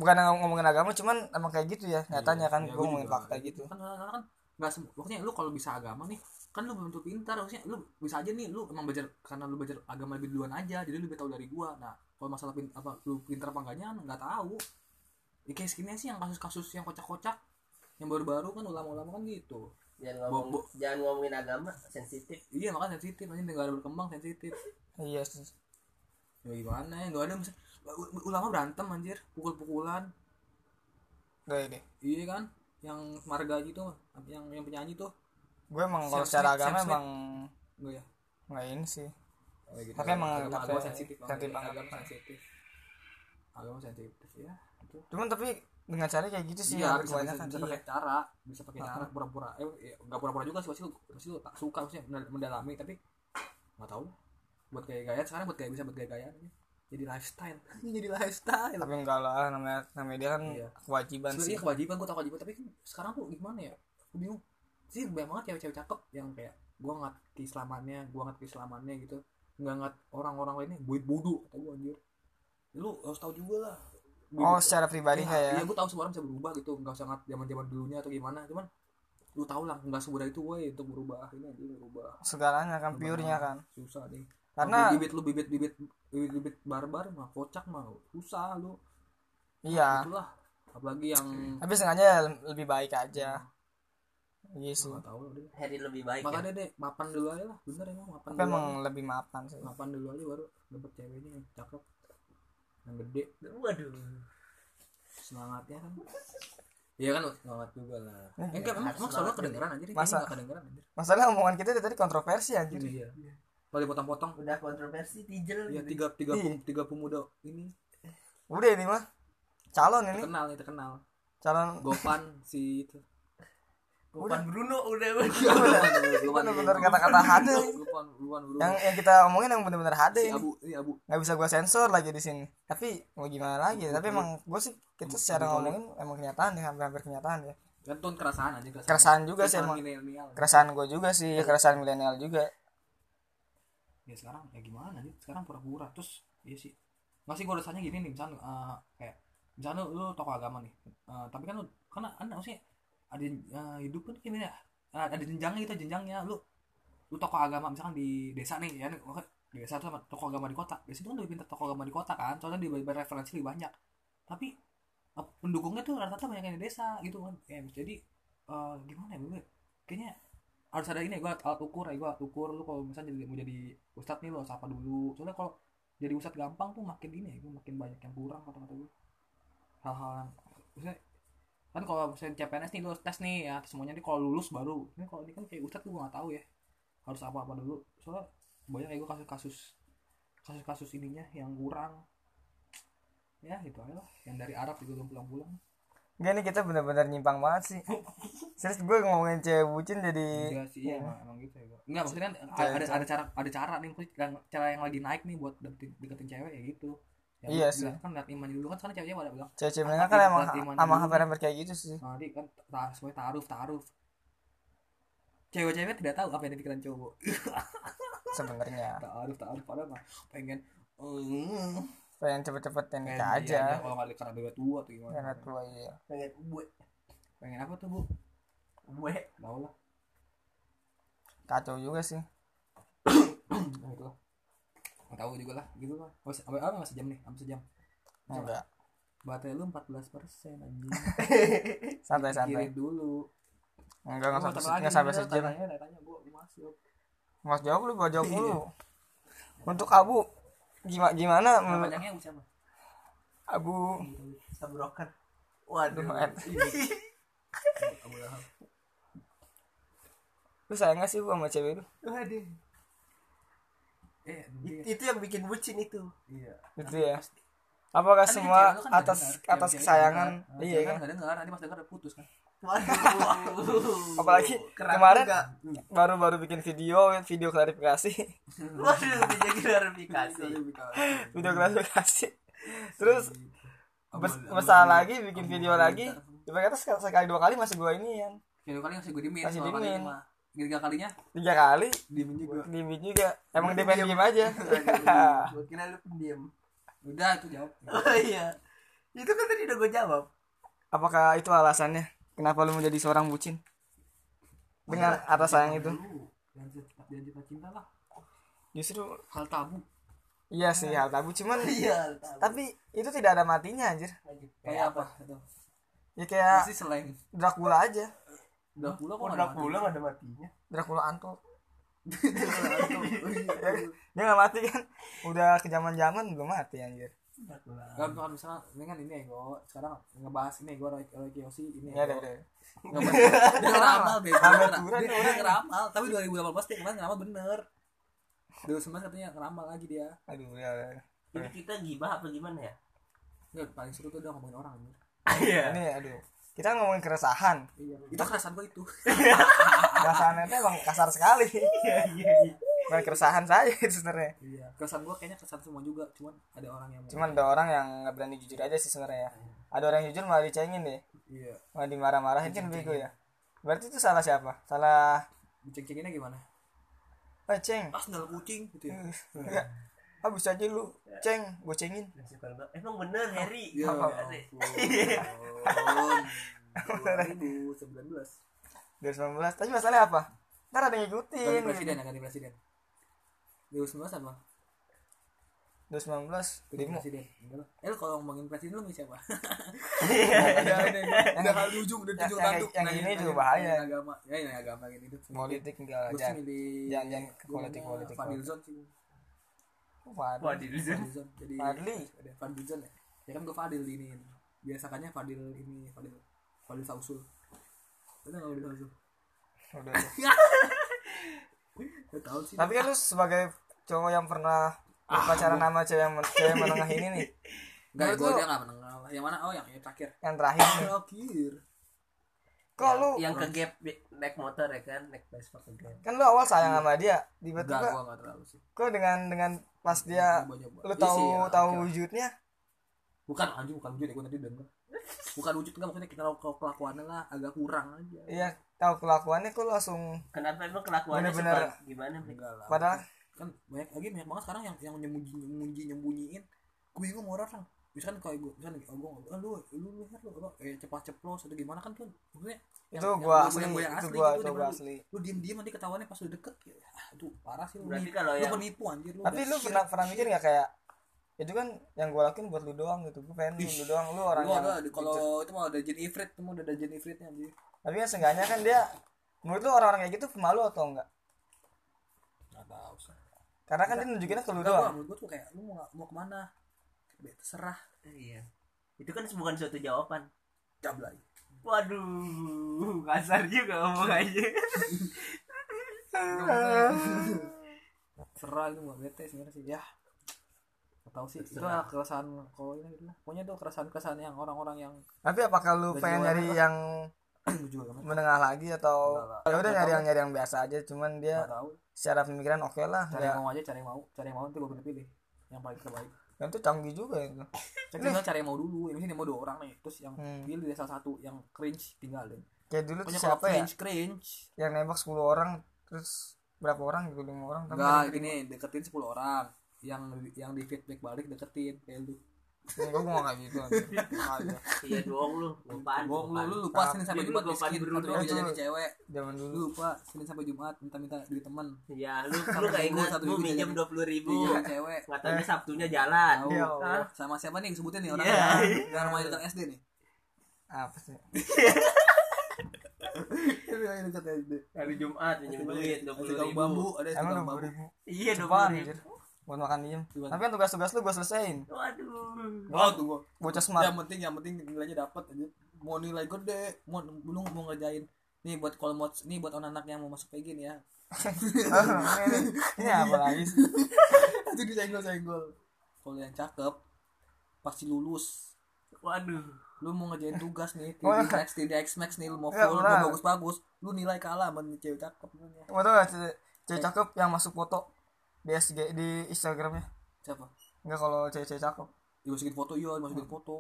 bukan ngomongin agama cuman emang kayak gitu ya nyatanya kan ya, gue ngomongin fakta gitu kan kan nggak semua maksudnya lu kalau bisa agama nih kan lu belum tentu pintar maksudnya lu bisa aja nih lu emang belajar karena lu belajar agama lebih duluan aja jadi lu lebih tahu dari gue nah kalau masalah pin, apa lu pintar apa enggaknya nggak tahu ya, kayak segini sih yang kasus-kasus yang kocak-kocak yang baru-baru kan ulama-ulama kan gitu jangan ngomong, bo- bo- jangan ngomongin agama sensitif iya makanya sensitif nanti negara berkembang sensitif iya gimana ya nggak ada misalnya ulama berantem anjir pukul-pukulan gak ini iya kan yang marga gitu yang yang penyanyi tuh gue emang kalau secara agama emang gue ya nggak ini sih oh, gitu. Tapi emang agama sensitif sensitif agama sensitif agama sensitif ya itu cuman tapi dengan cara kayak gitu sih ya, ya bisa, bisa, bisa pakai iya. Cara bisa pakai uh-huh. Cara pura-pura eh nggak ya, pura-pura juga sih pasti pasti tak suka maksudnya mendalami tapi nggak tahu buat kayak gaya sekarang buat kayak bisa buat kayak gaya jadi lifestyle jadi lifestyle tapi enggak lah namanya namanya dia kan iya. Kewajiban sebenernya sih kewajiban gue tau kewajiban tapi sekarang tuh gimana ya gue bingung sih banyak banget cewek-cewek cakep yang kayak gue ngat keislamannya gue ngat keislamannya gitu nggak ngat orang-orang lainnya buit bodoh kata gue anjir lu harus tahu juga lah Oh, secara pribadi ya. Iya, gue tahu semua orang bisa berubah gitu, enggak usah ngat zaman-zaman dulunya atau gimana, cuman lu tau lah nggak semudah itu woy untuk berubah ini aja berubah segalanya kan purenya kan susah deh karena bibit lu bibit bibit bibit bibit barbar mah kocak mah susah lu iya itulah apalagi yang tapi sengaja lebih baik aja iya yes, sih Harry lebih baik makanya ya? Deh mapan dulu aja lah bener emang mapan tapi dulu emang aja. Lebih mapan sih mapan dulu aja baru dapet ceweknya yang cakep yang gede waduh semangatnya kan iya kan semangat juga lah. Eh, enggak emang soalnya kedengeran anjir. Masa enggak kedengeran anjir. Masalah omongan kita tadi kontroversi anjir. Iya. Paling potong-potong udah kontroversi tijel. Ya tiga tiga tiga pemuda ini. Udah ini mah. Calon ini. Terkenal nih, terkenal. Calon Govan si itu. Govan Bruno udah. Bener-bener kata-kata Hade. Govan Bruno. Yang yang kita omongin yang bener-bener Hade. Si Abu, si Abu. Enggak bisa gua sensor lagi di sini. Tapi mau gimana lagi? Tapi emang gua sih kita secara ngomongin emang kenyataan ya, hampir-hampir kenyataan ya. Gantung kerasaan aja kerasaan. Kerasaan juga sih emang. Kerasaan gue juga sih, kerasaan milenial juga. Ya sekarang ya gimana nih? Sekarang pura-pura terus ya sih. Masih gue rasanya gini nih, misalnya uh, kayak misalnya lu, lu tokoh agama nih. Uh, tapi kan lu karena anda maksudnya ada uh, hidup kan gimana? Uh, ada jenjangnya gitu, jenjangnya lu lu tokoh agama misalkan di desa nih ya. Di desa tuh sama tokoh agama di kota. Biasanya kan lebih pintar tokoh agama di kota kan, soalnya di referensi lebih banyak. Tapi pendukungnya tuh rata-rata banyak yang di desa gitu kan ya, jadi uh, gimana ya gue kayaknya harus ada ini ya, gue alat ukur ya gue alat ukur lu kalau misalnya jadi, mau jadi ustad nih lo harus apa dulu soalnya kalau jadi ustad gampang tuh makin ini ya makin banyak yang kurang kata-kata gue hal-hal yang misalnya kan kalau misalnya C P N S nih lo tes nih ya semuanya nih kalau lulus baru ini kalau ini kan kayak ustad gue nggak tahu ya harus apa-apa dulu soalnya banyak ya gue kasus-kasus kasus-kasus ininya yang kurang ya itu aja lah yang dari Arab juga belum pulang-pulang enggak nih kita benar-benar nyimpang banget sih serius gue ngomongin cewek bucin jadi enggak sih iya emang, emang gitu ya gue enggak maksudnya kan ada, ada ada cara ada cara nih cara yang lagi naik nih buat deketin, deketin cewek ya gitu ya, iya sih kan lihat iman dulu kan sekarang ceweknya pada bilang cewek-cewek mereka kan emang sama hampir-hampir kayak gitu sih tadi kan semua taaruf taaruf cewek-cewek tidak tahu apa yang dipikiran cowok sebenarnya taaruf taaruf pada mah pengen pengen cepet-cepet nikah aja iya, kalau nggak karena bebet tua tuh gimana bebet tua iya pengen gue pengen apa tuh bu gue mau lah kacau juga sih nah, itu lah nggak tahu juga lah gitu lah abis apa nggak sejam nih abis sejam enggak baterai lu empat belas persen anjing santai-santai dulu enggak nggak sampai nggak sampai sejam nanya tanya bu mas jawab mas jawab lu gua jawab dulu untuk Abu gimana gimana panjangnya Abu siapa? Abu Sabrokan. Waduh. Abu Lahab. Lu sayang gak sih Bu sama cewek lu? Waduh. Eh, itu yang bikin bucin itu. Iya. Itu ya. Apakah semua atas atas kesayangan? Iya kan. Dengar tadi pas dengar udah putus kan. Apalagi kemarin baru-baru bikin video video klarifikasi video klarifikasi video klarifikasi terus besar lagi bikin video lagi coba kata sekali dua kali masih gue ini yang dua kali masih gue dimin masih dimin tiga kalinya tiga kali dimin juga dimin juga emang dia pendiam aja buat kira lu pendiam udah itu jawab oh iya itu kan tadi udah gue jawab apakah itu alasannya kenapa lu menjadi seorang bucin? Dengan atas sayang itu. Dan cinta cinta lah. Justru hal tabu. Iya sih hal tabu cuman. Iya. Tabu. Tapi itu tidak ada matinya anjir. Kayak apa? Ya kayak Dracula aja. Dracula kok Dracula enggak ada matinya. Dracula antuk. Dia enggak mati kan. Udah kejaman-jaman belum mati anjir. Gak bukan misalnya ini kan ini ya gue sekarang ngebahas ini gue Roy Kiyoshi ini ya deh deh dia ngeramal deh dia orang ngeramal tapi dua ribu delapan belas dia kemarin ngeramal bener dua ribu sembilan belas katanya ngeramal lagi dia aduh ya jadi kita gibah apa gimana ya nggak paling seru tuh udah ngomongin orang ini ini aduh kita ngomongin keresahan itu keresahan gue itu keresahannya itu emang kasar sekali bukan keresahan saya itu sebenarnya. Iya. Keresahan gue kayaknya keresahan semua juga, cuman ada orang yang cuman ada orang yang nggak berani jujur aja sih sebenarnya. Hmm. Ada orang yang jujur malah dicengin deh. Iya. Malah dimarah-marahin kan bego ya. Berarti itu salah siapa? Salah diceng-cenginnya gimana? Peceng. Pas nol kucing gitu ya. Enggak. Habis aja lu ya. Ceng, gue cengin. Emang bener Harry. Ya ampun. dua ribu sembilan belas dua ribu sembilan belas Tapi masalahnya apa? Ntar ada yang ngikutin. Ganti presiden, ganti presiden. dua ribu sembilan belas apa? dua ribu sembilan belas demo. Eh lu kalau ngomongin presiden lu ngisi siapa? Ada ada. Udah kali ujung udah tujuh tanduk. Yang ini juga bahaya. Agama. Ya ini agama gini itu. Politik enggak aja. Jangan jangan politik-politik. Fadilzon sih. Fadilzon. Jadi Fadli. Ada Fadilzon ya. Ya kan gua Fadil ini. Biasanya Fadil ini Fadil Fadil Sausul. Udah enggak boleh Sausul. Udah. Tahu sih. Tapi kan lu sebagai cowok yang pernah pacaran ah, nama cewek yang cewek menengah ini nih. Enggak, gue dia enggak menengah. Yang mana? Oh, yang, yang terakhir. Yang terakhir. Terakhir. Kok lu yang ke gap naik motor ya kan, naik Vespa ke gap. Kan lu awal sayang sama dia, tiba-tiba enggak, gua enggak terlalu sih. Kok dengan dengan pas dia lu tahu tahu wujudnya? Bukan anjing, bukan wujud ya, gua tadi dengar. Bukan wujud enggak, maksudnya kita tahu kelakuannya lah agak kurang aja. Iya, tahu kelakuannya kok langsung. Kenapa emang kelakuannya seperti gimana? Padahal kan banyak lagi banyak banget sekarang yang yang nyembunyi nyembunyi nyembunyiin gue bingung orang misalkan kalau gue misalkan oh gue ah, lu lu lu lu lu eh cepat ceplos atau gimana kan kan maksudnya yang, itu gue asli yang gue asli, gua, itu gua asli. Lu, lu diem diem nanti ketahuannya pas lu deket ya aduh parah sih lu berarti nih, kalau lu yang penipu anjir lu tapi lu pernah pernah mikir nggak kayak itu kan yang gue lakuin buat lu doang gitu gue pengen lu doang lu orang lu ada kalau itu mau ada jenis ifrit itu mau ada jenis ifritnya anjir tapi kan seenggaknya kan dia menurut lu orang-orang kayak gitu pemalu atau enggak nggak tahu sih karena kan dia nunjukinnya ke lu doang. Menurut gue tuh kayak lu mau mau kemana? Kayak terserah. Iya. Itu kan bukan suatu jawaban. Jablay. Waduh, kasar juga ngomong aja. Serah lu nggak bete sebenarnya sih ya. Tahu sih itu lah keresahan kalau ini gitu lah. Pokoknya tuh keresahan-keresahan yang orang-orang yang. Tapi apakah lu pengen nyari yang menengah lagi atau ya udah nyari yang nyari yang biasa aja cuman dia secara pemikiran oke okay lah cari yang mau aja cari yang mau cari yang mau nanti gue bener pilih yang paling terbaik yang itu canggih juga ya tapi nggak cari yang mau dulu ini mau dua orang nih terus yang hmm. pilih dia salah satu yang cringe tinggalin kayak dulu tuh siapa cringe, ya cringe yang nembak sepuluh orang terus berapa orang gitu lima orang nggak ini deketin sepuluh orang yang yang di feedback balik deketin kayak lu enggak mau kayak gitu aja. Iya doang lu, lupaan. Bohong lu, lu lupa Senin sampai Jumat miskin atau jadi cewek. Jangan dulu lupa Senin sampai Jumat minta-minta duit teman. Iya, lu lu kayak ingat lu minjem dua puluh ribu ke cewek. Katanya Sabtunya jalan. Sama siapa nih sebutin nih orang? Yang rumahnya dekat S D nih. Apa sih? Hari Jumat minjem duit dua puluh ribu bambu ada tukang bambu. Iya, dua puluh ribu buat makan diem. Tapi kan tugas-tugas lu gue selesain. Waduh. Wow tuh gue. Bocah smart. Yang penting yang penting nilainya dapat aja. Mau nilai gede, mau belum mau ngerjain. Nih buat call mode, nih buat anak-anak yang mau masuk P G nih ya. Ini apa lagi sih? Itu disenggol-senggol. Kalau yang cakep pasti lulus. Waduh. Lu mau ngerjain tugas nih, T D X, T D X Max nih lu mau full, mau bagus-bagus. Lu nilai kalah sama cewek cakep. Waduh, cewek cakep yang masuk foto di S G di Instagramnya siapa? Enggak kalau cewek-cewek cakep dimasukin foto iya dimasukin hmm. foto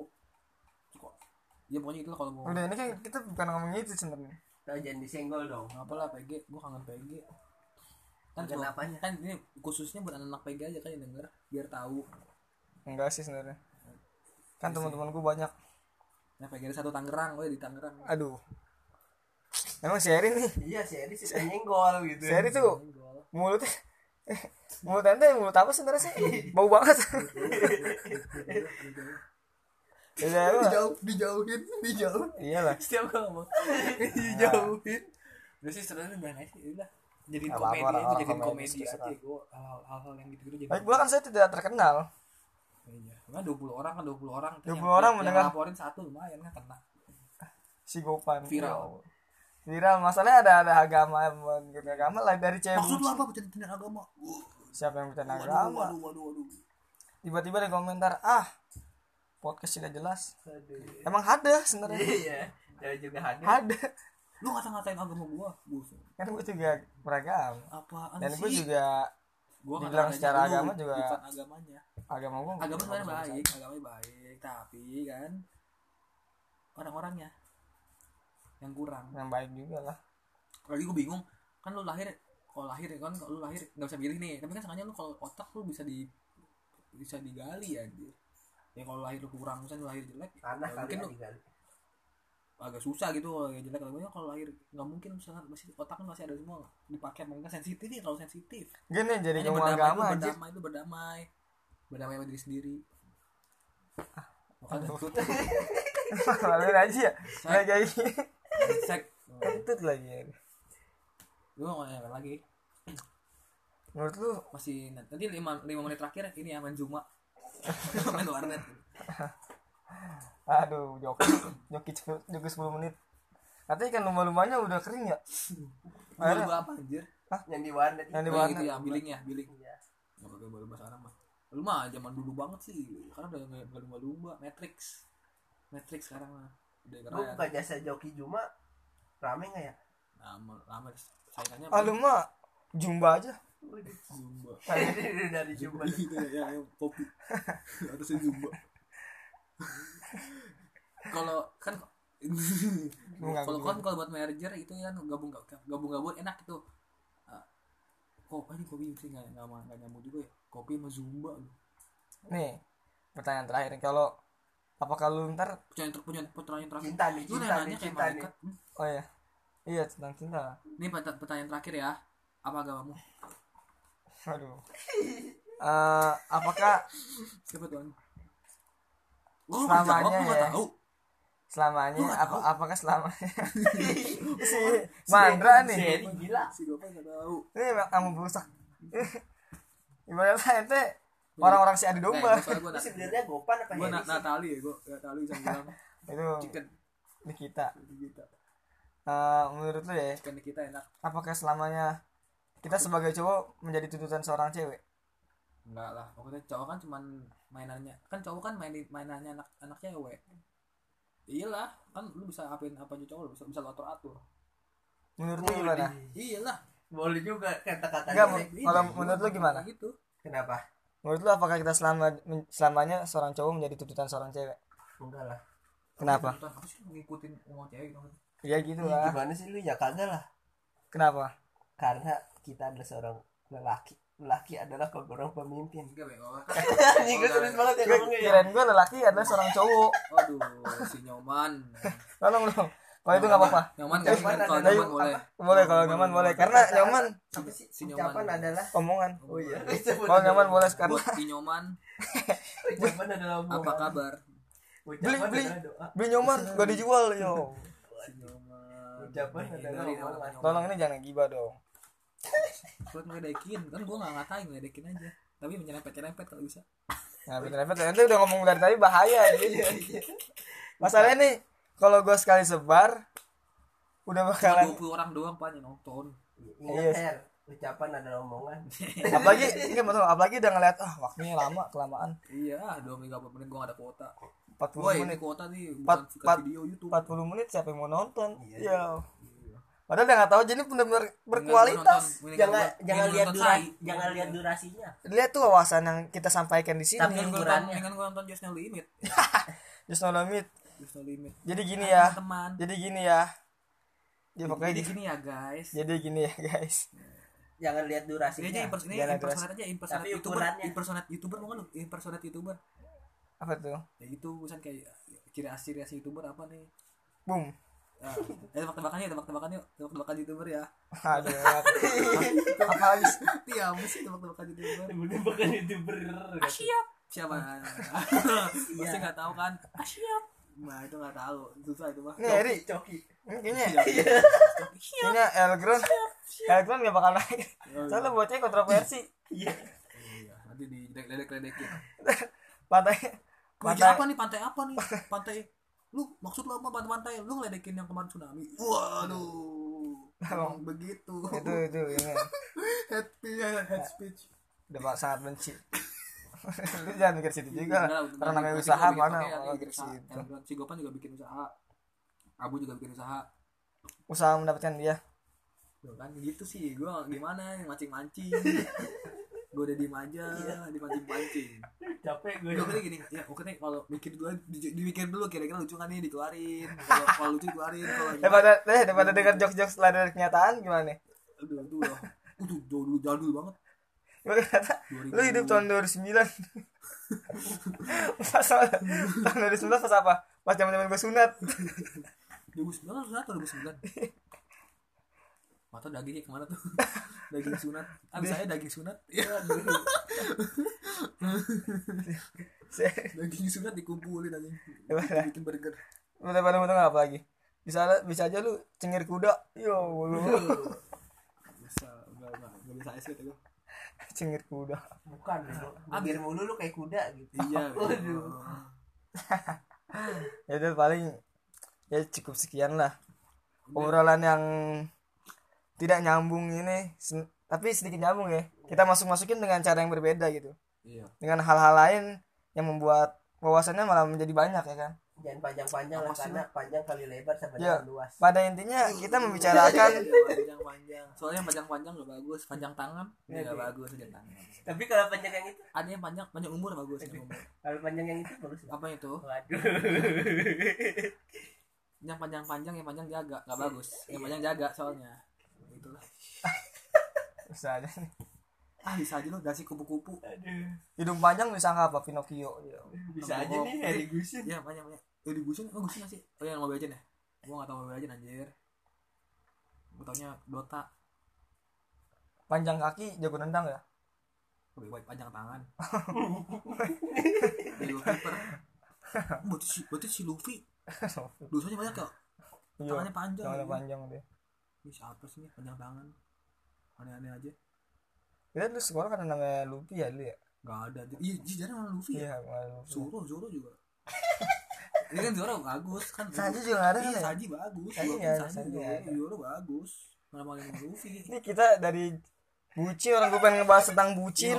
ya pokoknya itu lah kalau mau udah ini kan kita bukan ngomongin itu sebenarnya nah, jangan disenggol dong apalah P G gue kangen P G kan kenapanya kan ini khususnya buat anak P G aja kan yang denger biar tahu enggak sih sebenarnya kan teman-teman gue banyak nah P G ada satu Tangerang gue di Tangerang aduh emang si Harry nih iya si Harry sih senggol gitu si Harry tuh mulutnya Eh, mulut ente mulut apa sebenarnya sih? Bau banget. Dijauh, dijauhin, dijauh. Iyalah. Setiap gua ngomong dijauhin. Udah sih sebenarnya banyak sih, udah. Jadi komedi, jadi komedi aja gua hal-hal yang gitu-gitu jadi. Baik, gua kan saya tidak terkenal. Iya, cuma dua puluh orang kan dua puluh orang. dua puluh orang mendengar laporin satu lumayan kan kena. Si Govan viral. Viral, masalahnya ada ada agama, bukan agama lah dari cewek. Maksud lu apa bercanda agama? Siapa yang bercanda agama? Waduh, waduh, waduh. Tiba-tiba ada komentar, ah, podcast tidak jelas. Aduh. Emang ada sebenarnya. Iya, ada juga ada. Ada. Lu ngata-ngatain agama gua, buset. Kan gua juga beragam. Apaan dan sih? Dan gua juga gua bilang secara agama juga bukan agamanya. Agama gua. Agama sebenarnya baik, agamanya baik, tapi kan orang-orangnya yang kurang, yang baik juga lah. Lagi gue bingung, kan lu lahir, kalau lahir ya kan, kalau lu lahir nggak bisa milih nih. Tapi kan sekarang lu kalau otak lu bisa di bisa digali anjir. Ya kalau lahir kurang, misalnya lahir jelek, tanah ya mungkin digali. Agak susah gitu kalau lahir jelek. Kalau lahir nggak mungkin, misalnya masih otak kan masih ada semua, dipakai mungkin sensitif ya, terlalu sensitif. Gini jadi kamu agama aja. Berdamai itu berdamai, berdamai sama diri sendiri. Ah, makanya kutut. Lalu aja ya, lagi. Kutut lagi. Lu mau ngomongin lagi? Menurut lu masih nanti lima menit terakhir ini aman Juma. Main warnet. Aduh, joki joki joki sepuluh menit. Katanya ikan lumba-lumbanya udah kering ya? Lumba apa anjir? Hah? Yang di warnet. Yang di warnet itu ya, billing ya, billing. Iya. Enggak pakai lumba sekarang mah. Lumba zaman dulu banget sih. Sekarang udah enggak lumba-lumba, Matrix. Matrix sekarang mah. Udah keren. Lu buka jasa joki Juma rame enggak ya? Rame, rame. Saingannya. Ah, lumba Jumba aja. Zumba. Ini dari Zumba gitu ya, yang kopi. Atau Zumba. Kalau kan kalau kan kalau buat merger itu ya gabung gabung-gabung enak itu. Kok ini kopi sih enggak enggak nyambung juga ya. Kopi sama Zumba. Nih, pertanyaan terakhir kalau apa kalau ntar pertanyaan terakhir pertanyaan terakhir cinta nih, cinta nih, cinta nih. Oh ya. Iya, tentang cinta. Ini pertanyaan terakhir ya. Apa agamamu? Aduh. Uh, apakah kebetulan? Oh, selamanya ya. Tahu. Selamanya tahu. Apa apakah selamanya? Si Mandra si, nih. Si gila. Si Gopan enggak tahu. Ini kamu berusak. Gimana lah ente? Orang-orang si adu domba. Ini sebenarnya Gopan apa Heris? Gua Natali ya, gua Natali yang bilang. Itu chicken di kita. Di kita. Uh, menurut lu ya, chicken di kita enak. Apakah selamanya kita sebagai cowok menjadi tuntutan seorang cewek? Enggak lah, maksudnya cowok kan cuman mainannya, kan cowok kan main mainannya anak anak cewek. Iyalah, kan lu bisa apain apa aja cowok, lu bisa bisa atur atur. Menurut lu gimana? Iyalah, boleh juga kata-katanya. Enggak, kalau menurut lu gimana? Gitu. Kenapa? Menurut lu apakah kita selama selamanya seorang cowok menjadi tuntutan seorang cewek? Enggak lah. Kenapa? Aku sih ngikutin umur cewek gitu. Ya gitu lah. Gimana sih lu ya kagak lah. Kenapa? Karena kita adalah seorang lelaki. Lelaki adalah seorang pemimpin. Enggak bego. Anjing gue serius banget ya ngomongnya. Kirain gue lelaki adalah seorang cowok. Aduh, si Nyoman. Tolong dong. Kalau itu enggak apa-apa. Nyoman enggak boleh. Boleh kalau Nyoman boleh karena Nyoman si Nyoman adalah omongan. Oh iya. Kalau Nyoman boleh karena si Nyoman. Nyoman adalah omongan. Apa kabar? Beli beli. Beli Nyoman enggak dijual yo. Si Nyoman. Ucapan adalah omongan. Tolong ini jangan gibah dong. Buat ngedekin, kan gue gak ngatain, ngedekin aja. Tapi menyerempet-nyerempet kalau bisa. Nah, menyerempet, nanti udah ngomong dari tadi bahaya gitu. Masalahnya nih, kalau gue sekali sebar udah bakalan dua puluh orang doang Pak yang nonton. Iya, ucapan adalah omongan. Apalagi, enggak betul, apalagi udah ngeliat, ah waktunya lama, kelamaan. Iya, dua puluh tiga menit gue gak ada kuota. Empat puluh menit kuota nih, bukan video YouTube. Empat puluh menit siapa yang mau nonton? Iya. Padahal udah nggak tahu jadi benar-benar berkualitas. Nonton, jangan nonton, jangan lihat durasi, jangan lihat durasinya. Lihat tuh wawasan yang kita sampaikan di sini. Tapi ukurannya kan gua nonton Just No Limit. Just No Limit. Just No Limit. Jadi gini ya. Teman. Jadi gini ya. Dia pakai jadi gini ya, guys. Jadi gini ya, guys. Jangan lihat durasinya. Jadi ini impersonate aja, impersonate YouTuber, impersonate YouTuber mungkin impersonate YouTuber. Apa tuh? Ya itu urusan kayak ciri-ciri YouTuber apa nih? Boom. Eh tebak-tebakan ya, tebak-tebakan yuk, tebak-tebakan YouTuber ya. Aduh. Apalagi setia mesti tebak-tebakan YouTuber. Tebak-tebakan YouTuber. Siap. Siapa? Masih enggak tahu kan? Siap. Nah, itu enggak tahu. Susah itu mah. Nih, Ri, coki. Kayaknya. Kayaknya Elgron. Elgron enggak bakal naik. Soalnya bocah kontroversi. Iya. Iya, nanti di ledek-ledekin. Pantai. Pantai apa nih? Pantai apa nih? Pantai lu maksud lu apa pantai-pantai lu ngeledekin yang kemarin tsunami. Waduh. Emang begitu. Itu itu ini. Head head speech. Udah Pak sangat benci. Lu jangan mikir situ juga. Karena namanya usaha mana kalau mikir situ. Si Gopan juga bikin usaha. Abu juga bikin usaha. Usaha mendapatkan dia. Loh kan gitu sih. Gua gimana yang mancing-mancing. Gue udah diem aja, dipancing-pancing. Capek gue. Gue gini, ya oke nih kalau mikir gue, dimikir dulu kira-kira lucu kan nih dikeluarin. Kalau kalau lucu dikeluarin. Daripada eh daripada dengar jokes-jokes setelah ada kenyataan gimana nih? Aduh, aduh. Aduh, jadul banget. Gue kata lu hidup tahun dua ribu sembilan. Pas tahun dua ribu sembilan pas apa? Pas zaman-zaman gue sunat. dua ribu sembilan sunat atau dua ribu sembilan? Mata dagingnya kemana tuh? Daging sunat. Abis saya daging sunat. Ya, daging sunat dikumpulin daging. Bikin burger. Lu pada motong apa lagi? Bisa bisa aja lu cengir kuda. Yo lu. Bisa enggak enggak enggak bisa es gitu. Cengir kuda. Bukan. Biar mulu lu kayak kuda gitu. Iya. Waduh. Ya udah paling ya cukup sekian lah. Obrolan yang tidak nyambung ini, sen- tapi sedikit nyambung ya. Kita masuk-masukin dengan cara yang berbeda gitu. Iya. Dengan hal-hal lain yang membuat wawasannya malah menjadi banyak ya kan. Jangan panjang-panjang lah karena panjang kali lebar sama ya, dengan luas. Pada intinya kita membicarakan panjang-panjang. Soalnya panjang-panjang enggak bagus, panjang tangan enggak ya, ya. bagus panjang tangan. Tapi kalau panjang yang itu, ada yang panjang panjang umur bagus umur. Kalau panjang yang itu bagus. Apa itu? Waduh. Yang panjang-panjang yang panjang jaga enggak bagus. Yang panjang jaga soalnya. Itulah. Bisa aja nih. Ah bisa aja lo dasi kupu-kupu. Aduh. Hidung panjang disangka apa Pinocchio. Bisa aja nih Harry Gusin. Ya panjang-panjang. Harry Gusin, oh Gusin sih. Oh yang Mobile Legends ya? Gua enggak tahu Mobile Legends anjir. Gua taunya Dota. Panjang kaki jago nendang ya? Lebih baik panjang tangan. Jadi kiper. Butuh si, butuh si Luffy. Dosanya banyak kok. Tangannya panjang. Tangannya panjang deh. Ini siapa sih panjang tangan? Aneh-aneh aja. Lihat lu sekolah kan namanya Luffy ya lu ya? Gak ada. Iya jarang nama Luffy ya? Iya. Zoro, Zoro juga. Ini kan Zoro bagus kan. Saji juga ada kan ya? Saji bagus. Saji ya? Saji Zoro bagus. Mana malah nama Luffy. Ini kita dari bucin, orang gue pengen ngebahas tentang bucin.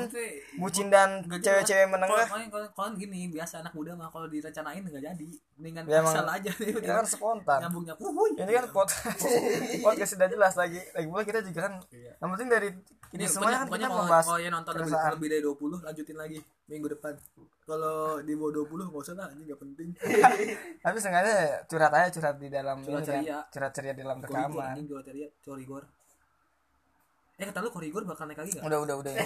Bucin dan cewek-cewek menengah. Kalau gini, biasa anak muda mah kalau direncanain gak jadi. Mendingan asal aja. Ini kan spontan. Nyambungnya kuhuy. Ini kan podcast. Podcast udah jelas lagi. Lagi pula kita juga kan. Yang penting dari ini semuanya kan kita membahas. Kalau yang nonton lebih dari dua puluh lanjutin lagi minggu depan. Kalau di bawah dua puluh gak usah lah, ini gak penting. Tapi sengaja curhat aja, curhat di dalam curhat ceria di dalam rekaman. Curhat ceria, corigor. Eh kata lu korigor bakal naik lagi gak? Udah udah udah ya.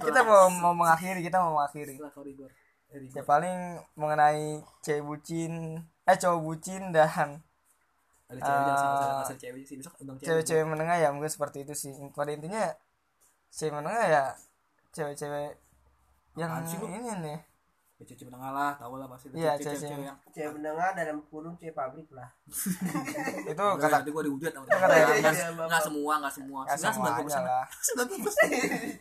Kita mau mau mengakhiri, kita mau mengakhiri. Setelah korigor. Ya paling mengenai cewek bucin, eh cowok bucin dan ada cewek yang sama sama cewek sih besok undang cewek. Cewek-cewek menengah ya mungkin seperti itu sih. Pada intinya cewek menengah ya cewek-cewek yang ini nih. Cewek menengah lah, tahu lah pasti. Iya, cewek-cewek yang cewek menengah dalam kurung cewek pabrik lah. Itu kata tadi gua dihujat sama. Enggak semua, enggak semua. Enggak semua lah.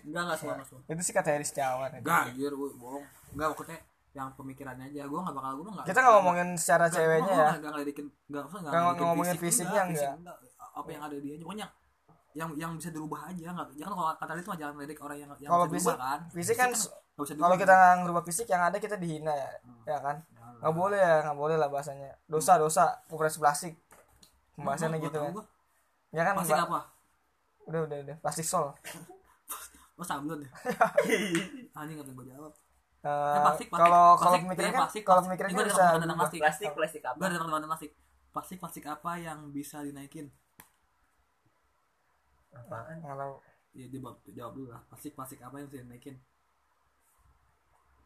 Enggak enggak semua. Itu sih kata Heris Cawan. Enggak, anjir gua bohong. Enggak maksudnya yang pemikirannya aja. Gua enggak bakal gua enggak. Kita enggak ngomongin secara ceweknya ya. Enggak ngelidikin, enggak usah enggak ngomongin fisiknya enggak. Apa yang ada dia pokoknya yang yang bisa dirubah aja enggak. Jangan kalau kata itu jangan ngelidik orang yang yang bisa dirubah kan. Fisik kan kalau kita ngerubah fisik yang ada kita dihina ya, hmm. ya kan nggak boleh ya nggak boleh lah bahasanya dosa dosa operasi plastik pembahasannya gitu kan ya kan plastik apa udah udah udah plastik sol mas sablon ya hanya nggak boleh jawab kalau kalau pemikiran kalau pemikiran itu bisa plastik plastik apa berarti plastik plastik plastik apa yang bisa dinaikin apaan kalau ya jawab jawab dulu lah plastik plastik apa yang bisa dinaikin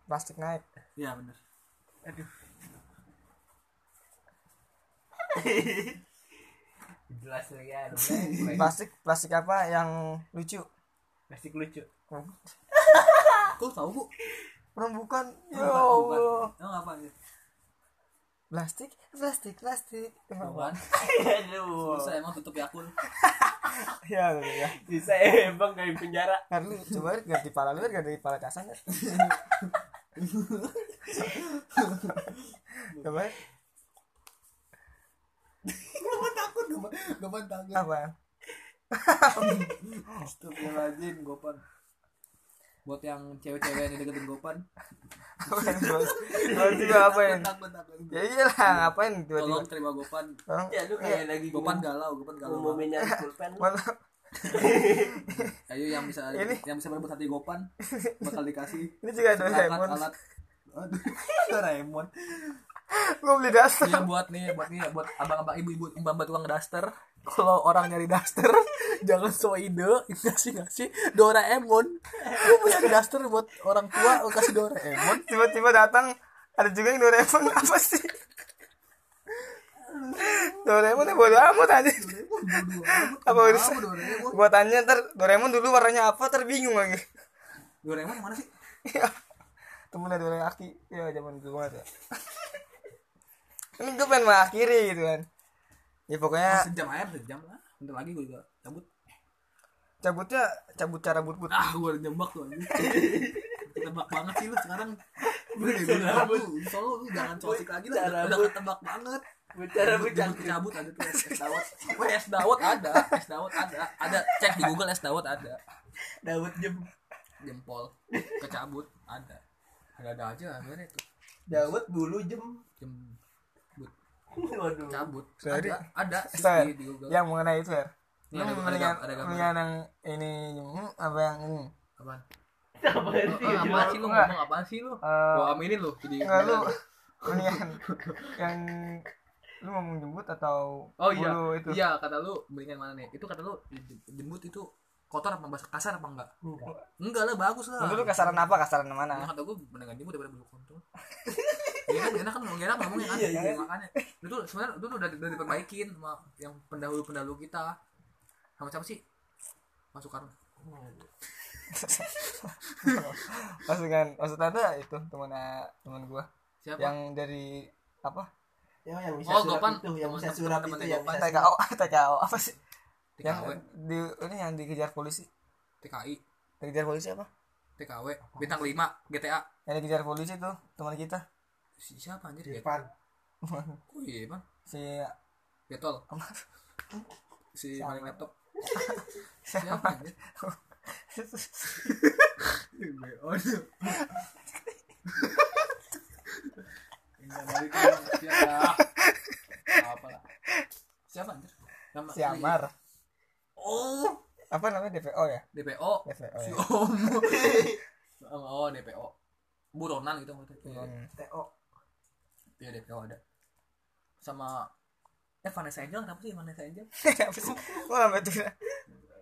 plastik naik. Iya benar. Aduh. Jelas ya. Plastik plastik apa yang lucu? Plastik lucu. Kok tahu Bu? Rembukan. Ya Allah. Itu apa ya? Plastik, plastik, plastik. Rembukan. Aduh. Susah emang tutup Yakult. Ya benar ya. Bisa emang kayak penjara. Harus coba ganti pala luar ganti pala kasarnya. Coba. Gampang takut, gampang takut. Apa? Stop ngelajin Gopan. Buat yang cewek-cewek yang deketin Gopan. Kalau tiba apa ya? Ya iyalah, ngapain tiba-tiba? Tolong terima Gopan. Ya lu kayak lagi Gopan galau, Gopan galau. Umumnya di pulpen. Ayo yang bisa ini. Yang bisa merebut hati Gopan bakal dikasih. Ini juga Doraemon. Alat. Aduh, Doraemon. Gua beli daster. Iya buat nih, buat nih buat abang-abang ibu-ibu mbak-mbak tukang daster. kalau orang nyari daster jangan so ide, ngasih ngasih Doraemon. Lu punya daster buat orang tua, lu kasih Doraemon. Tiba-tiba datang ada juga yang Doraemon, apa sih? Doraemon ya bodo amat aja. Apa urusan? Gua tanya ntar Doraemon dulu warnanya apa, terbingung lagi. Doraemon yang mana sih? Temennya Doraemon Aki, ya zaman itu banget ya. Ini gue pengen mengakhiri gitu kan. Ya pokoknya sejam aja, sejam lah. Bentar lagi gue juga cabut. Cabutnya cabut cara but-but. Ah, gue jembak tuh anjing. Tebak banget sih lu sekarang. Gue udah solo lu jangan cocok lagi lah. Udah tebak banget. Bicara bercabut cabut ada tuh es dawet. Wah, es dawet ada, es dawet ada. Ada cek di Google es dawet ada. Dawet jem jempol kecabut ada. Ada-ada aja akhirnya itu. Dawet bulu jem jem waduh cabut. Sorry. Ada ada Sir, di, di Google yang mengenai itu ya yang mengenai yang ini apa yang hmm. apaan apa sih oh, apa sih lu ngomong apa sih lu gua aminin lu jadi lu mendingan yang lu ngomong jembut atau oh iya itu. Iya kata lu mendingan mana nih itu kata lu jembut itu kotor apa bahasa kasar apa enggak enggak, enggak lah bagus lah lu kasaran apa kasaran mana nah, kata gua mendingan jembut daripada bulu kontol. Iya kan enak kan enak ngomongnya kan iya, makanya itu sebenarnya itu udah udah diperbaikin sama yang pendahulu-pendahulu kita sama siapa sih Mas Soekarno masukan maksud tanda itu teman teman gua siapa? Yang dari apa ya, yang bisa oh Govan itu yang bisa surat itu yang T K O T K O apa sih yang di ini yang dikejar polisi T K I dikejar polisi apa T K W bintang lima G T A yang dikejar polisi itu teman kita si siapa anjir Irfan. Oh iya, Bang. Si Betol. Si paling laptop. Siapa anjir? Oh. Ini balik ke siapa? Apa lah? Siapa anjir? Nama si Amar. Oh, apa namanya D P O ya? D P O. D P O. Si Om. Oh, D P O. Buronan gitu maksudnya. Hmm. T O. Iya deh kalau ada sama eh Vanessa Angel kenapa sih Vanessa Angel? Oh lambe tura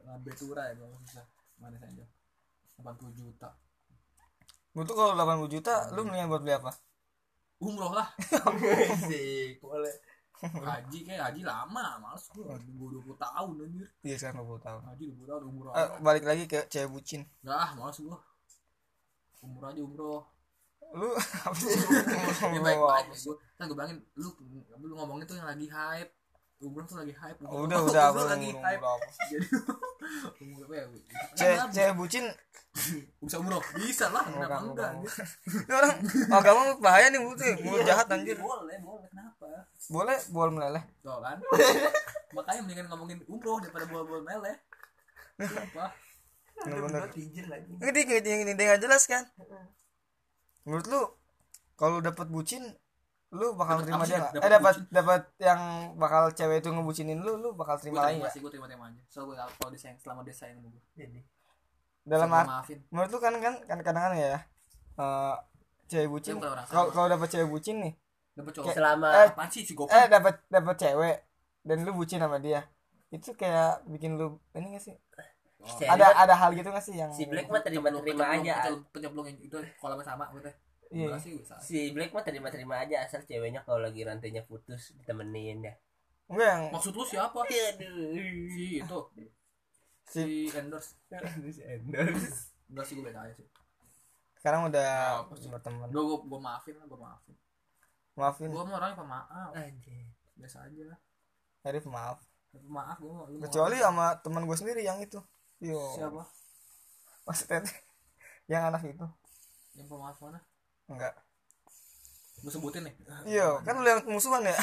lambe tura ya kalau susah Vanessa Angel delapan puluh juta lu tuh kalau delapan puluh juta nah, lu mendingan buat beli apa? Umroh lah sih boleh haji kayak haji lama males gua dua puluh tahun anjir iya saya dua puluh tahun haji dua puluh tahun umroh eh, balik lagi ke cewek bucin nah males gua umroh aja umroh lu apa sih ya baik-baik gue kan gue bilangin lu lu ngomongin tuh yang lagi hype umroh tuh lagi hype umroh. Udah udah umroh lagi hype jadi umroh apa ya cewek bucin bisa umroh bisa lah kenapa enggak ini orang agama bahaya nih mulut mulut jahat anjir boleh boleh kenapa boleh bol meleleh tuh kan makanya mendingan ngomongin umroh daripada bol bol meleleh apa bener-bener izin lagi ini dia nggak jelas kan. Menurut lu kalau dapat bucin lu bakal dapet terima dia enggak? Eh dapat dapat yang bakal cewek itu ngebucinin lu, lu bakal terima lagi. Gua terima, gua terima terima aja. So gua kalau disayang selama dia sayang sama gua. Jadi dalam maafin. Menurut lu kan kan kadang-kadang ya uh, cewek bucin. Kalau kalau dapat cewek bucin nih, dapat cowok kayak, selama eh, apaan sih si gopang? Eh dapat dapat cewek dan lu bucin sama dia. Itu kayak bikin lu ini enggak sih? Oh. Ada ada hal gitu nggak sih yang si Black mah terima-terima aja penyeblung itu kalau sama gitu yeah. Si Black mah terima-terima aja asal ceweknya kalau lagi rantainya putus ditemenin ya enggak yang maksud lu siapa si itu si endorse si endorse enggak sih gue beda aja sih sekarang udah berteman gue gue maafin lah gue maafin maafin gue mau orangnya pemaaf anjir biasa aja lah Harry maaf maaf gue mau kecuali sama teman gue sendiri yang itu yo. Siapa? Maksudnya yang anak itu. Yang pemaaf mana? Enggak. Lu sebutin nih. Iya, kan lu yang musuhan ya.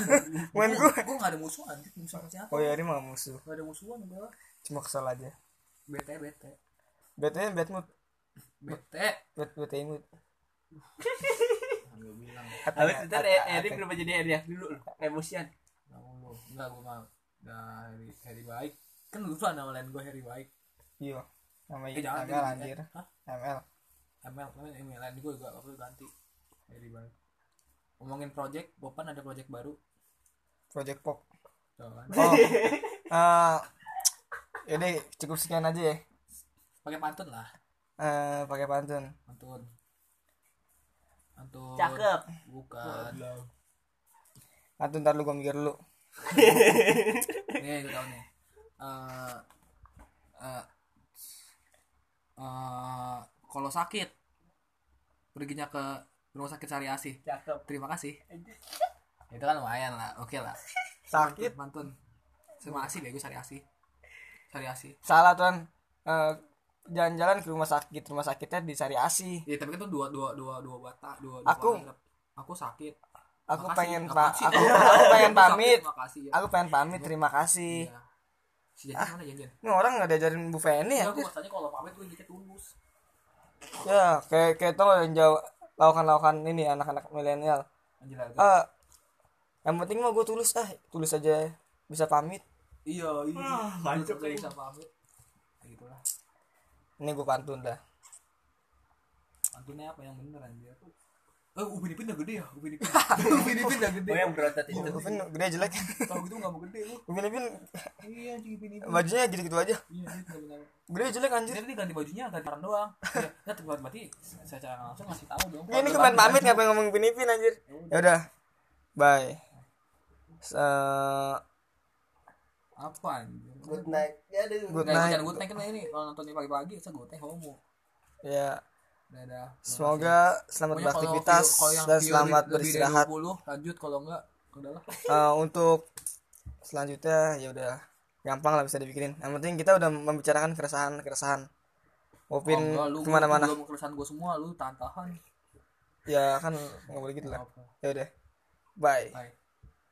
Main gua. Gua enggak ada musuhan. Musuh sama siapa? Oh iya, ini mah musuh. Enggak ada musuhan, gua. Cuma kesel aja. Bete bete. Bete bad mood. Bete. Bete bete mood. Enggak bilang. Habis itu Erik kenapa jadi Erik ya? Dulu emosian. Enggak gua mau. Dari Harry baik. Kan lu lupa nama lain gua Harry baik. Iya, nama eh, M L anjir. Hah? M L. M L, namanya M L lagi gue juga perlu ganti. Jadi banget. Ngomongin project, Bopan ada project baru. Project Pop. Tuh, oh. uh, Jadi cukup sekian aja ya. Pakai pantun lah. Uh, pakai pantun. Pantun. Pantun. Cakep. Bukan. Pantun ntar lu gue mikir dulu. Nih gue tau nih. Uh, uh, uh, Kalau sakit perginya ke rumah sakit Sari Asih. Cakep. Terima kasih. Itu kan lumayan lah, oke okay lah. Sakit pantun. Terima kasih bego Sari Asih. Sari Asih. Salah tuan. Uh, jalan-jalan ke rumah sakit, rumah sakitnya di Sari Asih. Iya, tapi itu dua dua dua dua bata, dua dua. Aku dua aku sakit. Aku makasih, pengen pa- aku, aku pengen pamit. Makasih, ya. Aku pengen pamit, terima kasih. Iya. Sejati ah, mana janjian? Ini orang enggak diajarin Bu Feni ya. Aku rasanya kalau pamit tuh dikit tulus. Ya, kayak kayak tau yang jauh lawakan-lawakan ini anak-anak milenial. Uh, yang penting mah gue tulus ah, tulus aja bisa pamit. Iya, iya. Ah, lanjut bisa pamit. Kayak gitulah. Ini gue pantun dah. Pantunnya apa yang bener anjir? Eh, Upin Ipin udah gede ya? Upin Ipin Upin Ipin udah gede. Oh yang berontak itu Upin gede jelek. Kalau gitu gak mau gede lu Upin Ipin. Iya anjing Upin Ipin. Bajunya gitu-gitu aja. Iya gitu bener. Gede jelek anjir. Dia ganti bajunya ganti orang doang. Ya berarti saya cara langsung ngasih tahu dong. Ini kemarin pamit ngapain ngomong Upin Ipin anjir. Yaudah bye. Apa anjir? Good night. Aduh. Good night. Jangan good night kan ini. Kalau nontonnya pagi-pagi saya good night homo. Ya. Dadah. Semoga selamat pokoknya beraktivitas kalau, kalau yang dan selamat lebih, beristirahat. Lebih dua puluh lanjut kalau enggak udahlah. Uh, untuk selanjutnya ya udah gampang lah bisa dibikinin. Yang penting kita udah membicarakan keresahan-keresahan. Opin oh, kemana-mana. Lu keresahan gue semua lu tahan-tahan. Ya kan enggak boleh gitu lah. Ya udah. Bye. Bye.